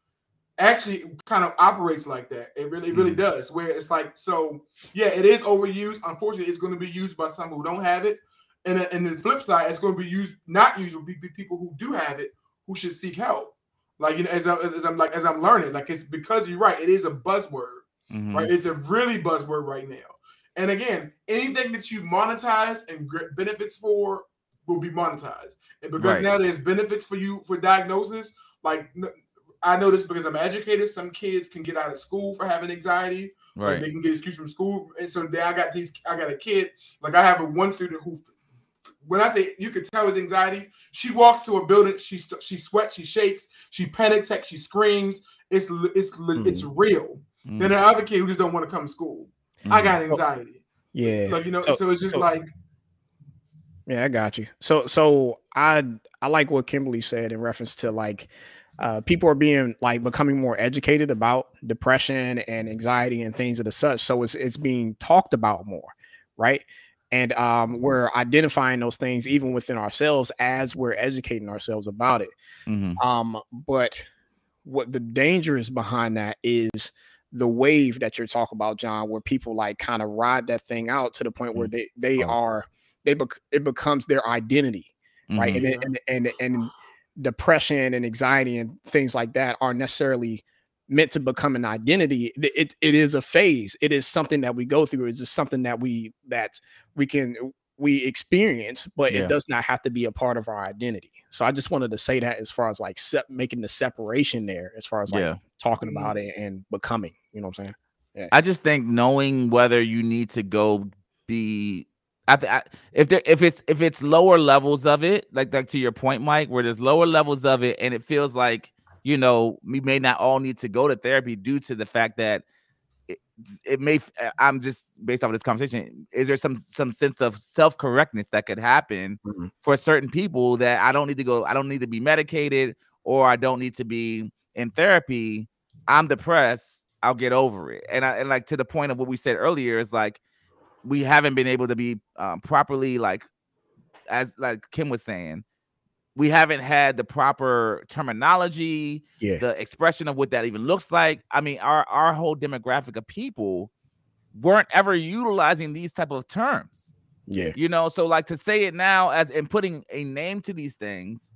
actually kind of operates like that. It really, it really mm-hmm. does, where it's like, so yeah, it is overused. Unfortunately, it's going to be used by some who don't have it. And, and the flip side, it's going to be used, not used by people who do have it, who should seek help. Like, you know, as, I, as I'm like, as I'm learning, like it's because you're right. It is a buzzword, mm-hmm. right? It's a really buzzword right now. And again, anything that you monetize and benefits for will be monetized. And because right. now there's benefits for you for diagnosis, like I know this because I'm educated. Some kids can get out of school for having anxiety. Right. They can get excused from school. And so now I got these, I got a kid, like I have a one student who, when I say you can tell his anxiety, she walks to a building, she she sweats, she shakes, she panics, she screams. It's it's mm. it's real. Mm. Then the other kid who just don't want to come to school. Mm. I got anxiety. Yeah. So you know, so, so it's just so, like. Yeah, I got you. So so I I like what Kimberly said in reference to like uh, people are being like becoming more educated about depression and anxiety and things of the such. So it's it's being talked about more, right? And um, we're identifying those things even within ourselves as we're educating ourselves about it. Mm-hmm. Um, but what the danger is behind that is the wave that you're talking about, John, where people like kind of ride that thing out to the point where they they are they bec- it becomes their identity, right? Mm-hmm. And, and and and depression and anxiety and things like that are necessarily meant to become an identity. It, it is a phase. It is something that we go through. It's just something that we, that we can, we experience, but yeah. it does not have to be a part of our identity. So I just wanted to say that as far as like se- making the separation there, as far as like yeah. talking about it and becoming, you know what I'm saying? Yeah. I just think knowing whether you need to go be, I, th- I if there, if it's, if it's lower levels of it, like, like to your point, Mike, where there's lower levels of it and it feels like, you know, we may not all need to go to therapy due to the fact that it, it may, I'm just based off of this conversation, is there some some sense of self-correctness that could happen mm-hmm. for certain people that I don't need to go, I don't need to be medicated or I don't need to be in therapy. I'm depressed. I'll get over it. And I, and like to the point of what we said earlier is like, we haven't been able to be um, properly, like, as like Kim was saying, we haven't had the proper terminology, yeah. the expression of what that even looks like. I mean, our, our whole demographic of people weren't ever utilizing these type of terms. Yeah. You know, so like to say it now as and putting a name to these things,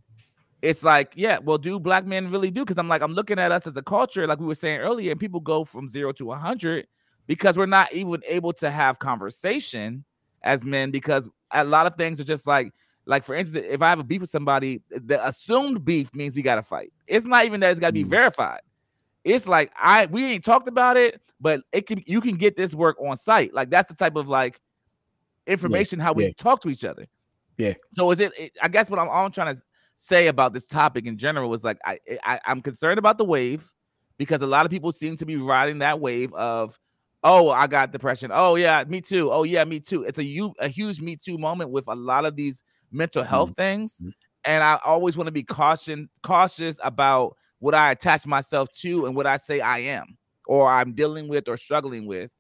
it's like, yeah, well, do black men really do? Because I'm like, I'm looking at us as a culture, like we were saying earlier, and people go from zero to one hundred because we're not even able to have conversation as men because a lot of things are just like, like, for instance, if I have a beef with somebody, the assumed beef means we got to fight. It's not even that it's got to be mm. verified. It's like, I we ain't talked about it, but it can you can get this work on site. Like, that's the type of, like, information, yeah. how we yeah. talk to each other. Yeah. So is it, it I guess what I'm all trying to say about this topic in general is, like, I, I, I'm concerned about the wave because a lot of people seem to be riding that wave of, oh, I got depression. Oh, yeah, me too. Oh, yeah, me too. It's a, a huge me too moment with a lot of these mental health mm-hmm. things, and I always want to be caution cautious about what I attach myself to and what I say I am or I'm dealing with or struggling with,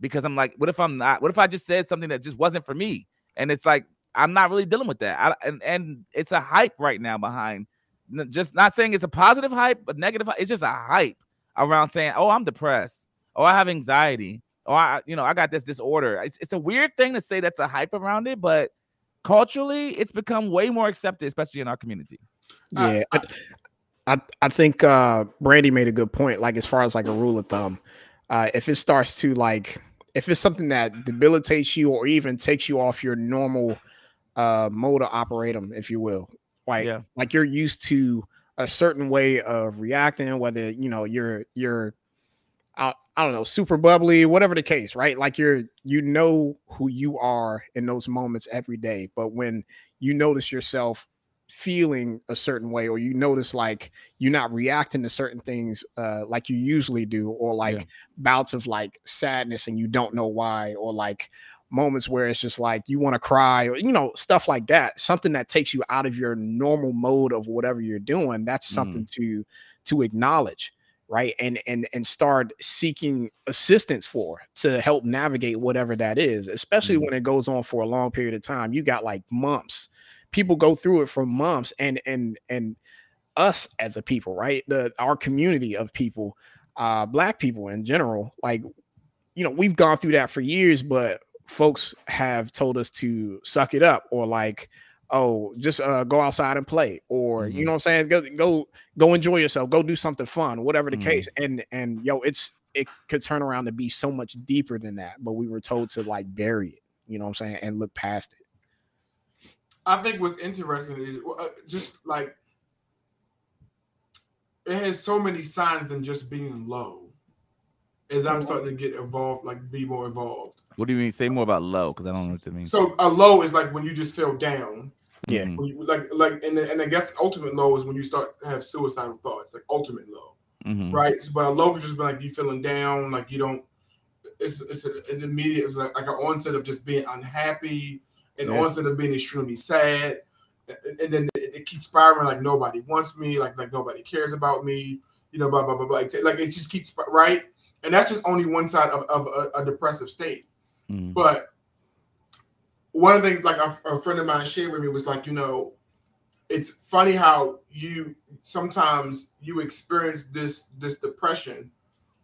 because I'm like, what if I'm not? What if I just said something that just wasn't for me? And it's like, I'm not really dealing with that. I, and and it's a hype right now behind, just not saying it's a positive hype, but negative. It's just a hype around saying, oh, I'm depressed, oh, I have anxiety, oh, I, you know, I got this disorder. It's it's a weird thing to say that's a hype around it, but culturally, it's become way more accepted, especially in our community. Yeah, uh, I, I I think uh, Brandy made a good point. Like, as far as like a rule of thumb, uh, if it starts to like, if it's something that debilitates you or even takes you off your normal uh, mode of operatum, if you will, like yeah. like you're used to a certain way of reacting, whether you know you're you're I, I don't know, super bubbly, whatever the case, right? Like you're, you know who you are in those moments every day. But when you notice yourself feeling a certain way, or you notice like you're not reacting to certain things uh, like you usually do, or like yeah. bouts of like sadness and you don't know why, or like moments where it's just like you want to cry, or, you know, stuff like that, something that takes you out of your normal mode of whatever you're doing, that's something mm. to to acknowledge. right? And and and start seeking assistance for to help navigate whatever that is, especially mm-hmm. when it goes on for a long period of time. You got like months. People go through it for months, and and and us as a people, right? The our community of people, uh, Black people in general, like, you know, we've gone through that for years, but folks have told us to suck it up, or like, oh, just uh, go outside and play, or mm-hmm. you know what I'm saying, go go go enjoy yourself, go do something fun, whatever the mm-hmm. case. And and yo, it's it could turn around to be so much deeper than that, but we were told to like bury it, you know what I'm saying, and look past it. I think what's interesting is uh, just like it has so many signs than just being low. As I'm starting to get involved, like be more involved. What do you mean? Say more about low, because I don't know what that means. So a low is like when you just feel down. Yeah. When you, like like and and I guess the ultimate low is when you start to have suicidal thoughts, like ultimate low, mm-hmm. right? So, but a low could just be like you feeling down, like you don't. It's it's an immediate, it's like, like an onset of just being unhappy, an yeah. onset of being extremely sad, and, and then it, it keeps spiraling, like nobody wants me, like like nobody cares about me, you know, blah blah blah blah. Like, like it just keeps right. And that's just only one side of, of a, a depressive state. Mm. But one of the things, like a, a friend of mine shared with me was like, you know, it's funny how you sometimes you experience this this depression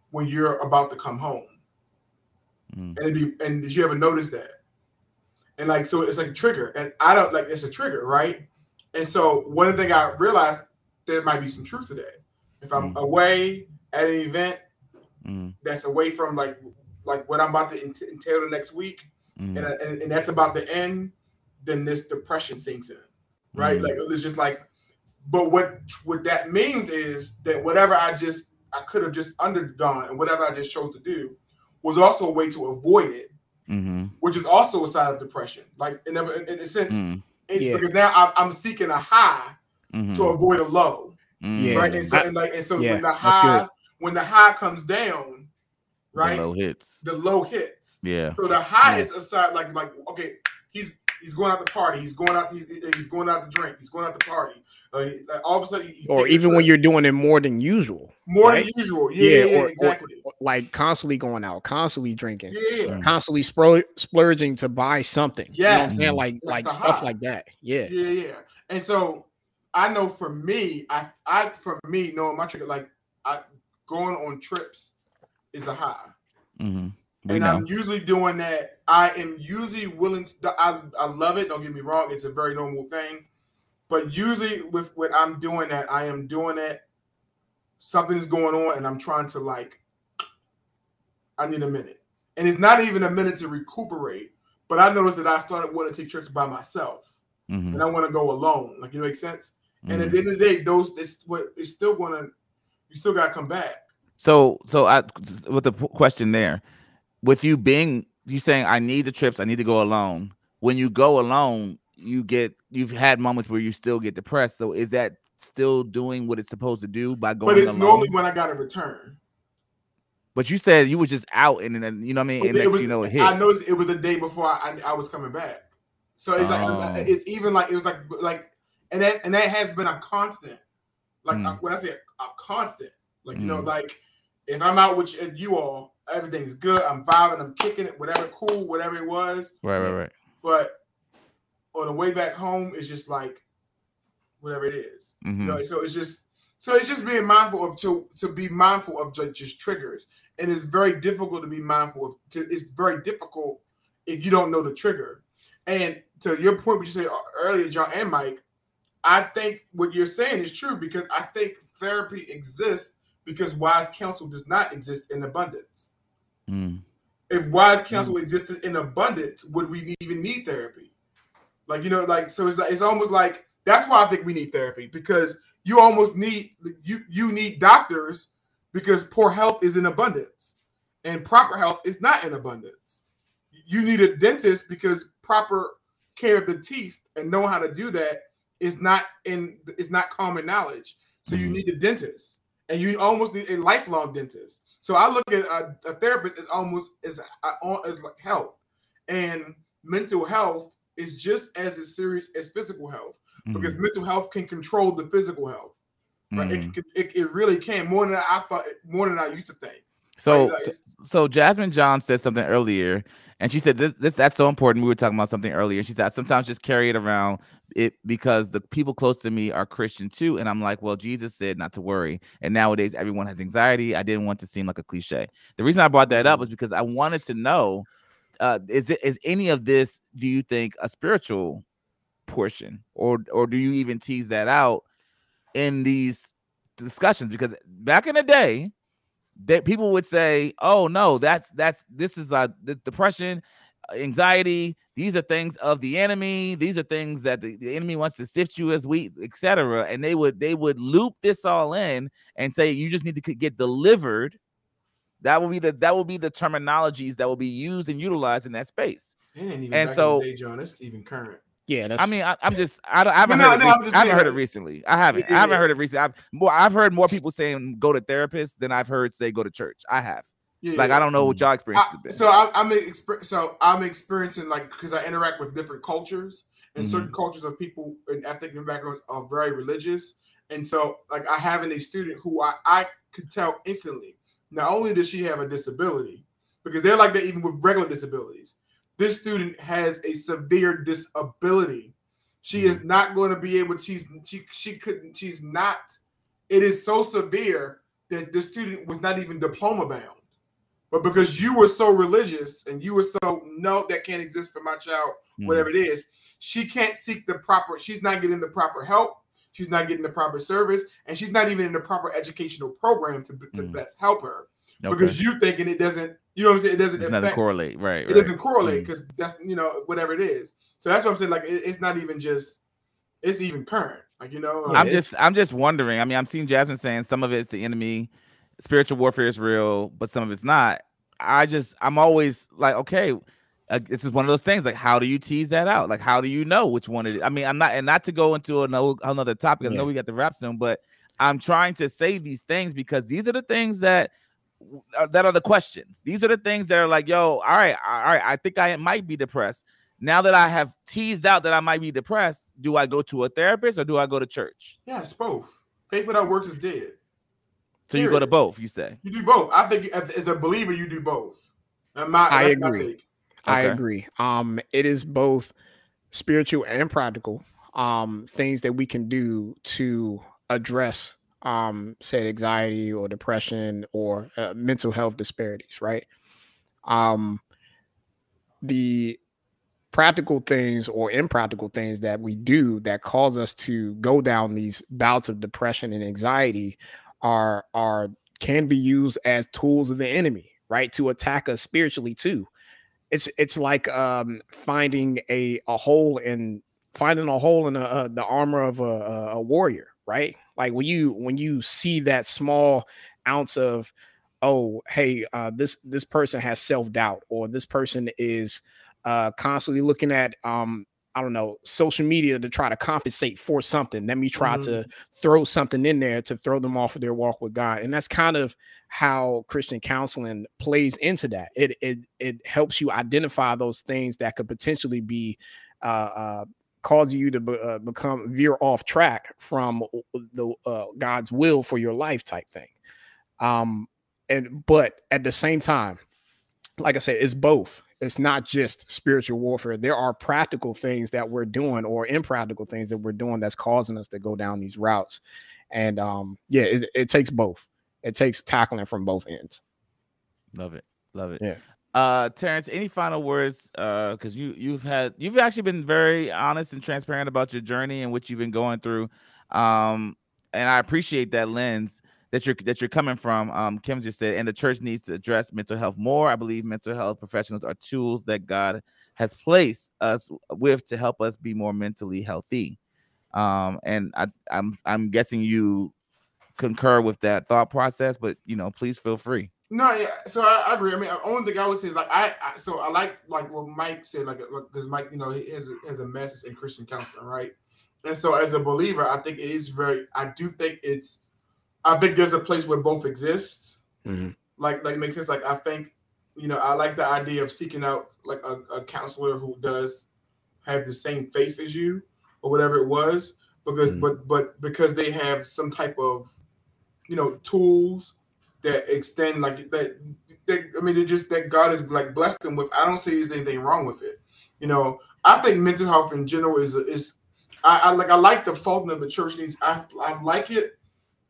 when you're about to come home. Mm. And it'd be, and did you ever notice that? And like, so it's like a trigger. And I don't like, it's a trigger, right? And so one thing I realized, there might be some truth to that. If I'm mm. away at an event, Mm. that's away from like like what I'm about to ent- entail the next week, mm. and, and and that's about the end, then this depression sinks in, right? Mm. Like it's just like, but what what that means is that whatever I just I could have just undergone and whatever I just chose to do was also a way to avoid it, mm-hmm. which is also a sign of depression. Like in a, in a sense, mm. it's yeah. because now I'm, I'm seeking a high mm-hmm. to avoid a low, mm. right? Yeah. And so I, and like and so yeah, when the high When the high comes down, right? The low hits. The low hits. Yeah. So the highest yeah. aside, like, like, okay, he's he's going out to party. He's going out. He's, he's going out to drink. He's going out to party. Uh, like all of a sudden, he, he or even when you're doing it more than usual. More right? than usual. Yeah. yeah, yeah or, exactly. Or, or, like constantly going out, constantly drinking, yeah, mm-hmm. constantly splur- splurging to buy something. Yeah. You know, man, like That's like stuff high. Like that. Yeah. Yeah, yeah. And so I know for me, I I for me knowing my trigger, like I. going on trips is a high. Mm-hmm. And know. I'm usually doing that. I am usually willing to, I, I love it. Don't get me wrong. It's a very normal thing. But usually with what I'm doing that, I am doing that. Something is going on and I'm trying to like, I need a minute. And it's not even a minute to recuperate. But I noticed that I started wanting to take trips by myself. Mm-hmm. And I want to go alone. Like, you know, make sense? Mm-hmm. And at the end of the day, those, it's, what, it's still going to, you still got to come back. So, so I, with the question there, with you being, you saying, I need the trips, I need to go alone. When you go alone, you get, you've had moments where you still get depressed. So is that still doing what it's supposed to do by going alone? But it's alone? Normally when I got to return. But you said you were just out and then, you know what I mean? But and next, was, you know, it hit. I noticed it was the day before I, I, I was coming back. So it's oh. like, it's even like, it was like, like, and that, and that has been a constant. Like mm. I, when I say a, a constant, like mm. you know, like if I'm out with you, you all, everything's good. I'm vibing, I'm kicking it, whatever, cool, whatever it was. Right, right, right. But on the way back home, it's just like whatever it is. Mm-hmm. You know, so it's just so it's just being mindful of to to be mindful of just, just triggers, and it's very difficult to be mindful of. To, it's very difficult if you don't know the trigger. And to your point, what you said earlier, John and Mike. I think what you're saying is true because I think therapy exists because wise counsel does not exist in abundance. Mm. If wise counsel mm. existed in abundance, would we even need therapy? Like, you know, like, so it's like, it's almost like, that's why I think we need therapy because you almost need, you, you need doctors because poor health is in abundance and proper health is not in abundance. You need a dentist because proper care of the teeth and know how to do that is not in it's not common knowledge. So mm-hmm. you need a dentist and you almost need a lifelong dentist. So I look at a, a therapist as almost as, as like health, and mental health is just as serious as physical health mm-hmm. because mental health can control the physical health. Like mm. it, it, it really came more than I thought, more than I used to think. So, like, so, so Jasmine John said something earlier, and she said this, this that's so important. We were talking about something earlier. She said, I sometimes just carry it around it because the people close to me are Christian too. And I'm like, well, Jesus said not to worry. And nowadays everyone has anxiety. I didn't want to seem like a cliche. The reason I brought that up was because I wanted to know, uh, is it, is any of this, do you think, a spiritual portion, or, or do you even tease that out in these discussions? Because back in the day, that people would say, oh no, that's that's this is uh the depression, anxiety, these are things of the enemy, these are things that the, the enemy wants to sift you as wheat, etc. And they would they would loop this all in and say you just need to get delivered. That will be the that will be the terminologies that will be used and utilized in that space. And, even and so day, John, it's even current. Yeah, that's, I mean, I, I'm just I, I haven't, no, heard, no, it no, I haven't heard it recently. I haven't. Yeah, I haven't yeah. heard it recently. I've more. I've heard more people saying go to therapists than I've heard say go to church. I have. Yeah, like yeah. I don't know what y'all experience has been. So I, I'm exper- so I'm experiencing, like, because I interact with different cultures and mm-hmm. certain cultures of people and ethnic backgrounds are very religious, and so like I having a student who I I could tell instantly. Not only does she have a disability, because they're like that even with regular disabilities. This student has a severe disability. She is not going to be able to, she's, she, she couldn't, she's not, it is so severe that the student was not even diploma bound. But because you were so religious and you were so, no, that can't exist for my child, whatever mm. it is, she can't seek the proper, she's not getting the proper help. She's not getting the proper service. And she's not even in the proper educational program to, to mm. best help her. Okay. Because you thinking it doesn't, you know what I'm saying? It doesn't, it doesn't correlate, right? It right. doesn't correlate because mm-hmm. that's, you know, whatever it is. So that's what I'm saying. Like, it, it's not even just, it's even current. Like, you know, like I'm just, I'm just wondering. I mean, I'm seeing Jasmine saying some of it's the enemy, spiritual warfare is real, but some of it's not. I just, I'm always like, okay, uh, this is one of those things. Like, how do you tease that out? Like, how do you know which one it is? I mean, I'm not, and not to go into another, another topic. I know yeah. we got the wrap soon, but I'm trying to say these things because these are the things that. That are the questions. These are the things that are like, yo, all right, all right, I think I might be depressed. Now that I have teased out that I might be depressed, do I go to a therapist or do I go to church? Yes, both. Faith without works is dead. So Period. You go to both, you say? You do both. I think as a believer, you do both. My, I agree. Okay. I agree. Um, it is both spiritual and practical um, things that we can do to address um say anxiety or depression or uh, mental health disparities, right? Um the practical things or impractical things that we do that cause us to go down these bouts of depression and anxiety are are can be used as tools of the enemy, right, to attack us spiritually too. It's it's like um finding a a hole in finding a hole in a, a, the armor of a, a warrior, right? Like when you when you see that small ounce of, oh, hey, uh, this this person has self-doubt, or this person is uh, constantly looking at, um, I don't know, social media to try to compensate for something. Let me try mm-hmm. to throw something in there to throw them off of their walk with God. And that's kind of how Christian counseling plays into that. It it it helps you identify those things that could potentially be uh, uh cause you to be, uh, become veer off track from the uh, God's will for your life type thing. Um, and but at the same time, like I said, it's both. It's not just spiritual warfare. There are practical things that we're doing or impractical things that we're doing that's causing us to go down these routes. And um, yeah, it, it takes both. It takes tackling from both ends. Love it. Love it. Yeah. Uh, Terrence, any final words? Uh, because you you've had you've actually been very honest and transparent about your journey and what you've been going through, um, and I appreciate that lens that you're that you're coming from. Um, Kim just said, and the church needs to address mental health more. I believe mental health professionals are tools that God has placed us with to help us be more mentally healthy. Um, and I, I'm I'm guessing you concur with that thought process, but you know, please feel free. No, yeah, so I, I agree. I mean, the only thing I would say is like I, I so I like like what Mike said, like because Mike, you know, he has a, has a master's in Christian counseling, right? And so as a believer, I think it is very. I do think it's. I think there's a place where both exist. Mm-hmm. Like like it makes sense. Like I think, you know, I like the idea of seeking out like a, a counselor who does have the same faith as you or whatever it was. because mm. but but because they have some type of, you know, tools that extend like that. They, I mean, they're just that God has like blessed them with. I don't see there's anything wrong with it. You know, I think mental health in general is is I, I like I like the faulting of the church needs. I I like it.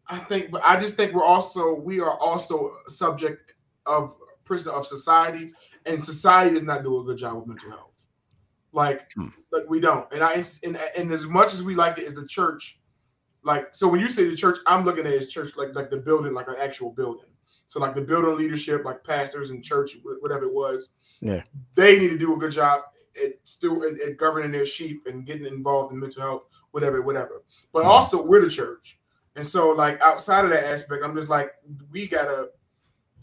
I think, but I just think we're also we are also subject of prisoner of society, and society does not do a good job with mental health. Like, hmm. like we don't, and I and, and as much as we like it as the church, like so when you say the church, I'm looking at it as church like like the building, like an actual building. So like the building leadership, like pastors and church, whatever it was, yeah, they need to do a good job at still at, at governing their sheep and getting involved in mental health, whatever, whatever. But hmm. also we're the church, and so like outside of that aspect, I'm just like we gotta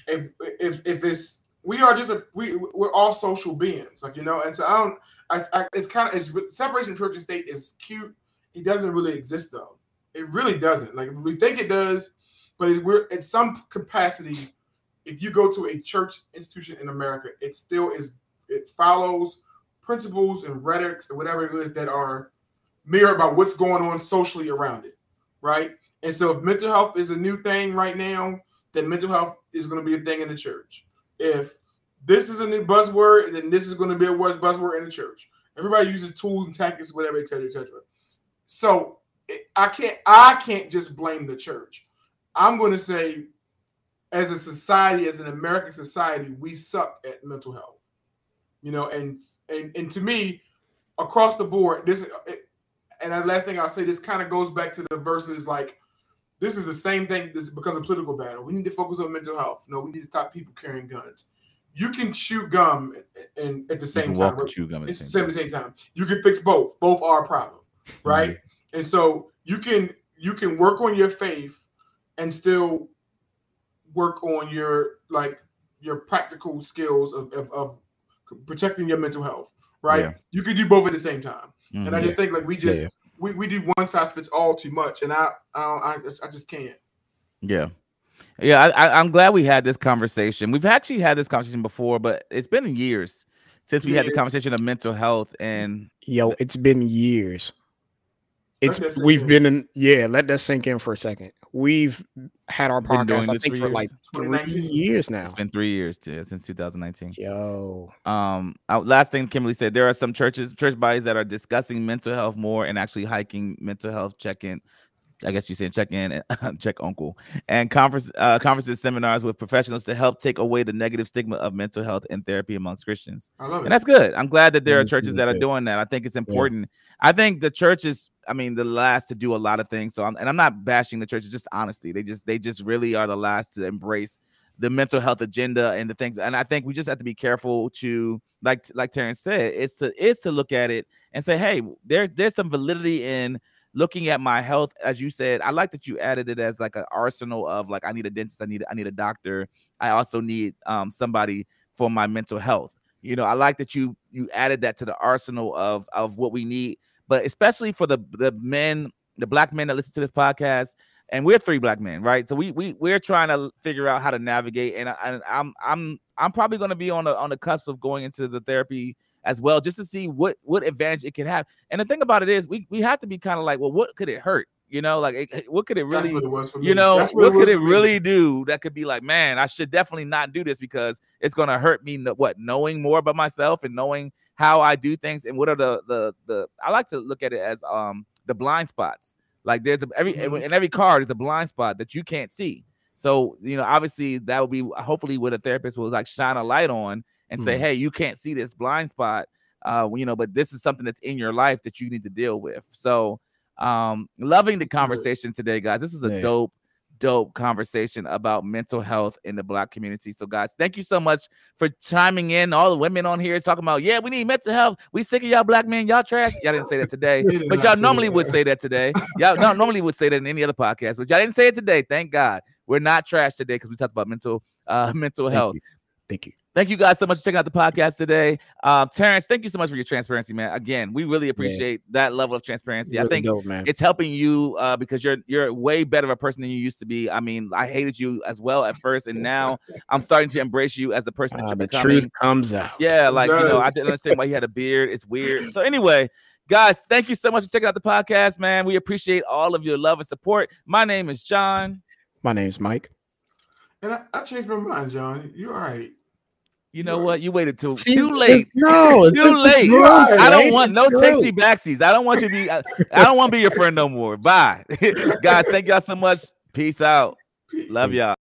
if if, if it's. We are just a, we we're all social beings, like you know, and so I don't. I, I it's kind of it's separation of church and state is cute. It doesn't really exist though. It really doesn't. Like we think it does, but it's, we're at some capacity. If you go to a church institution in America, it still is. It follows principles and rhetorics and whatever it is that are mirrored by what's going on socially around it, right? And so, if mental health is a new thing right now, then mental health is going to be a thing in the church. If this is a new buzzword, then this is going to be a worst buzzword in the church. Everybody uses tools and tactics, whatever, et cetera, et cetera. So it, I can't, I can't just blame the church. I'm going to say, as a society, as an American society, we suck at mental health. You know, and and and to me, across the board, this. It, and the last thing I'll say, this kind of goes back to the verses like. This is the same thing that becomes a political battle. We need to focus on mental health. No, we need to stop people carrying guns. You can chew gum and, and at the same time. Walk chew gum at the same, same, same time. You can fix both. Both are a problem, right? Mm-hmm. And so you can you can work on your faith and still work on your like your practical skills of of, of protecting your mental health, right? Yeah. You can do both at the same time. Mm-hmm. And I just think like we just. Yeah, yeah. We we do one size fits all too much, and I I I, I just can't. Yeah, yeah. I, I I'm glad we had this conversation. We've actually had this conversation before, but it's been years since we yeah. had the conversation of mental health. And yo, it's been years. It's we've in. been in yeah. Let that sink in for a second. We've had our podcast I think for years. like three years now. It's been three years too, since two thousand nineteen. Yo. Um. Last thing Kimberly said, there are some churches, church bodies that are discussing mental health more and actually hiking mental health check-in. I guess you saying check-in and check uncle and conference uh, conferences, seminars with professionals to help take away the negative stigma of mental health and therapy amongst Christians. I love it. And that's good. I'm glad that there are churches that are doing that. I think it's important. Yeah. I think the church is, I mean, the last to do a lot of things. So, I'm, and I'm not bashing the church. It's just honesty. They just, they just really are the last to embrace the mental health agenda and the things. And I think we just have to be careful to, like, like Terrence said, it's to, it's to look at it and say, hey, there, there's some validity in looking at my health. As you said, I like that you added it as like an arsenal of like, I need a dentist. I need, I need a doctor. I also need um, somebody for my mental health. You know, I like that you, you added that to the arsenal of, of what we need. But especially for the, the men, the black men that listen to this podcast, and we're three black men, right? So we we we're trying to figure out how to navigate, and I, I'm I'm I'm probably going to be on the on the cusp of going into the therapy as well, just to see what what advantage it can have. And the thing about it is, we we have to be kind of like, well, what could it hurt? You know, like it, what could it really? That's what it was for me. You know, what, what could it really do that could be like, man, I should definitely not do this because it's going to hurt me. What, knowing more about myself and knowing how I do things, and what are the the the? I like to look at it as um the blind spots. Like there's a, every mm-hmm. in every car there's a blind spot that you can't see. So you know, obviously that would be hopefully what a therapist will like shine a light on and mm-hmm. say, hey, you can't see this blind spot, uh, you know, but this is something that's in your life that you need to deal with. So um, loving the conversation today, guys. This is a yeah. dope. dope conversation about mental health in the black community. So guys, thank you so much for chiming in. All the women on here talking about, yeah, we need mental health. We sick of y'all black men, y'all trash. Y'all didn't say that today, but y'all normally would say that today. Y'all no, normally would say that in any other podcast, but y'all didn't say it today. Thank God. We're not trash today because we talked about mental uh, mental health. Thank you. Thank you. Thank you guys so much for checking out the podcast today. Uh, Terrence, thank you so much for your transparency, man. Again, we really appreciate yeah. that level of transparency. Really I think dope, man. It's helping you uh, because you're you're way better of a person than you used to be. I mean, I hated you as well at first, and now I'm starting to embrace you as the person that uh, you're becoming. The truth comes out. Yeah, like, you know, I didn't understand why you had a beard. It's weird. So anyway, Guys, thank you so much for checking out the podcast, man. We appreciate all of your love and support. My name is John. My name's Mike. And I, I changed my mind, John. You're all right. You know what? You waited till too late. No, it's too late. I don't want no texty backsies. I don't want you to be, I, I don't want to be your friend no more. Bye. Guys, thank y'all so much. Peace out. Love y'all.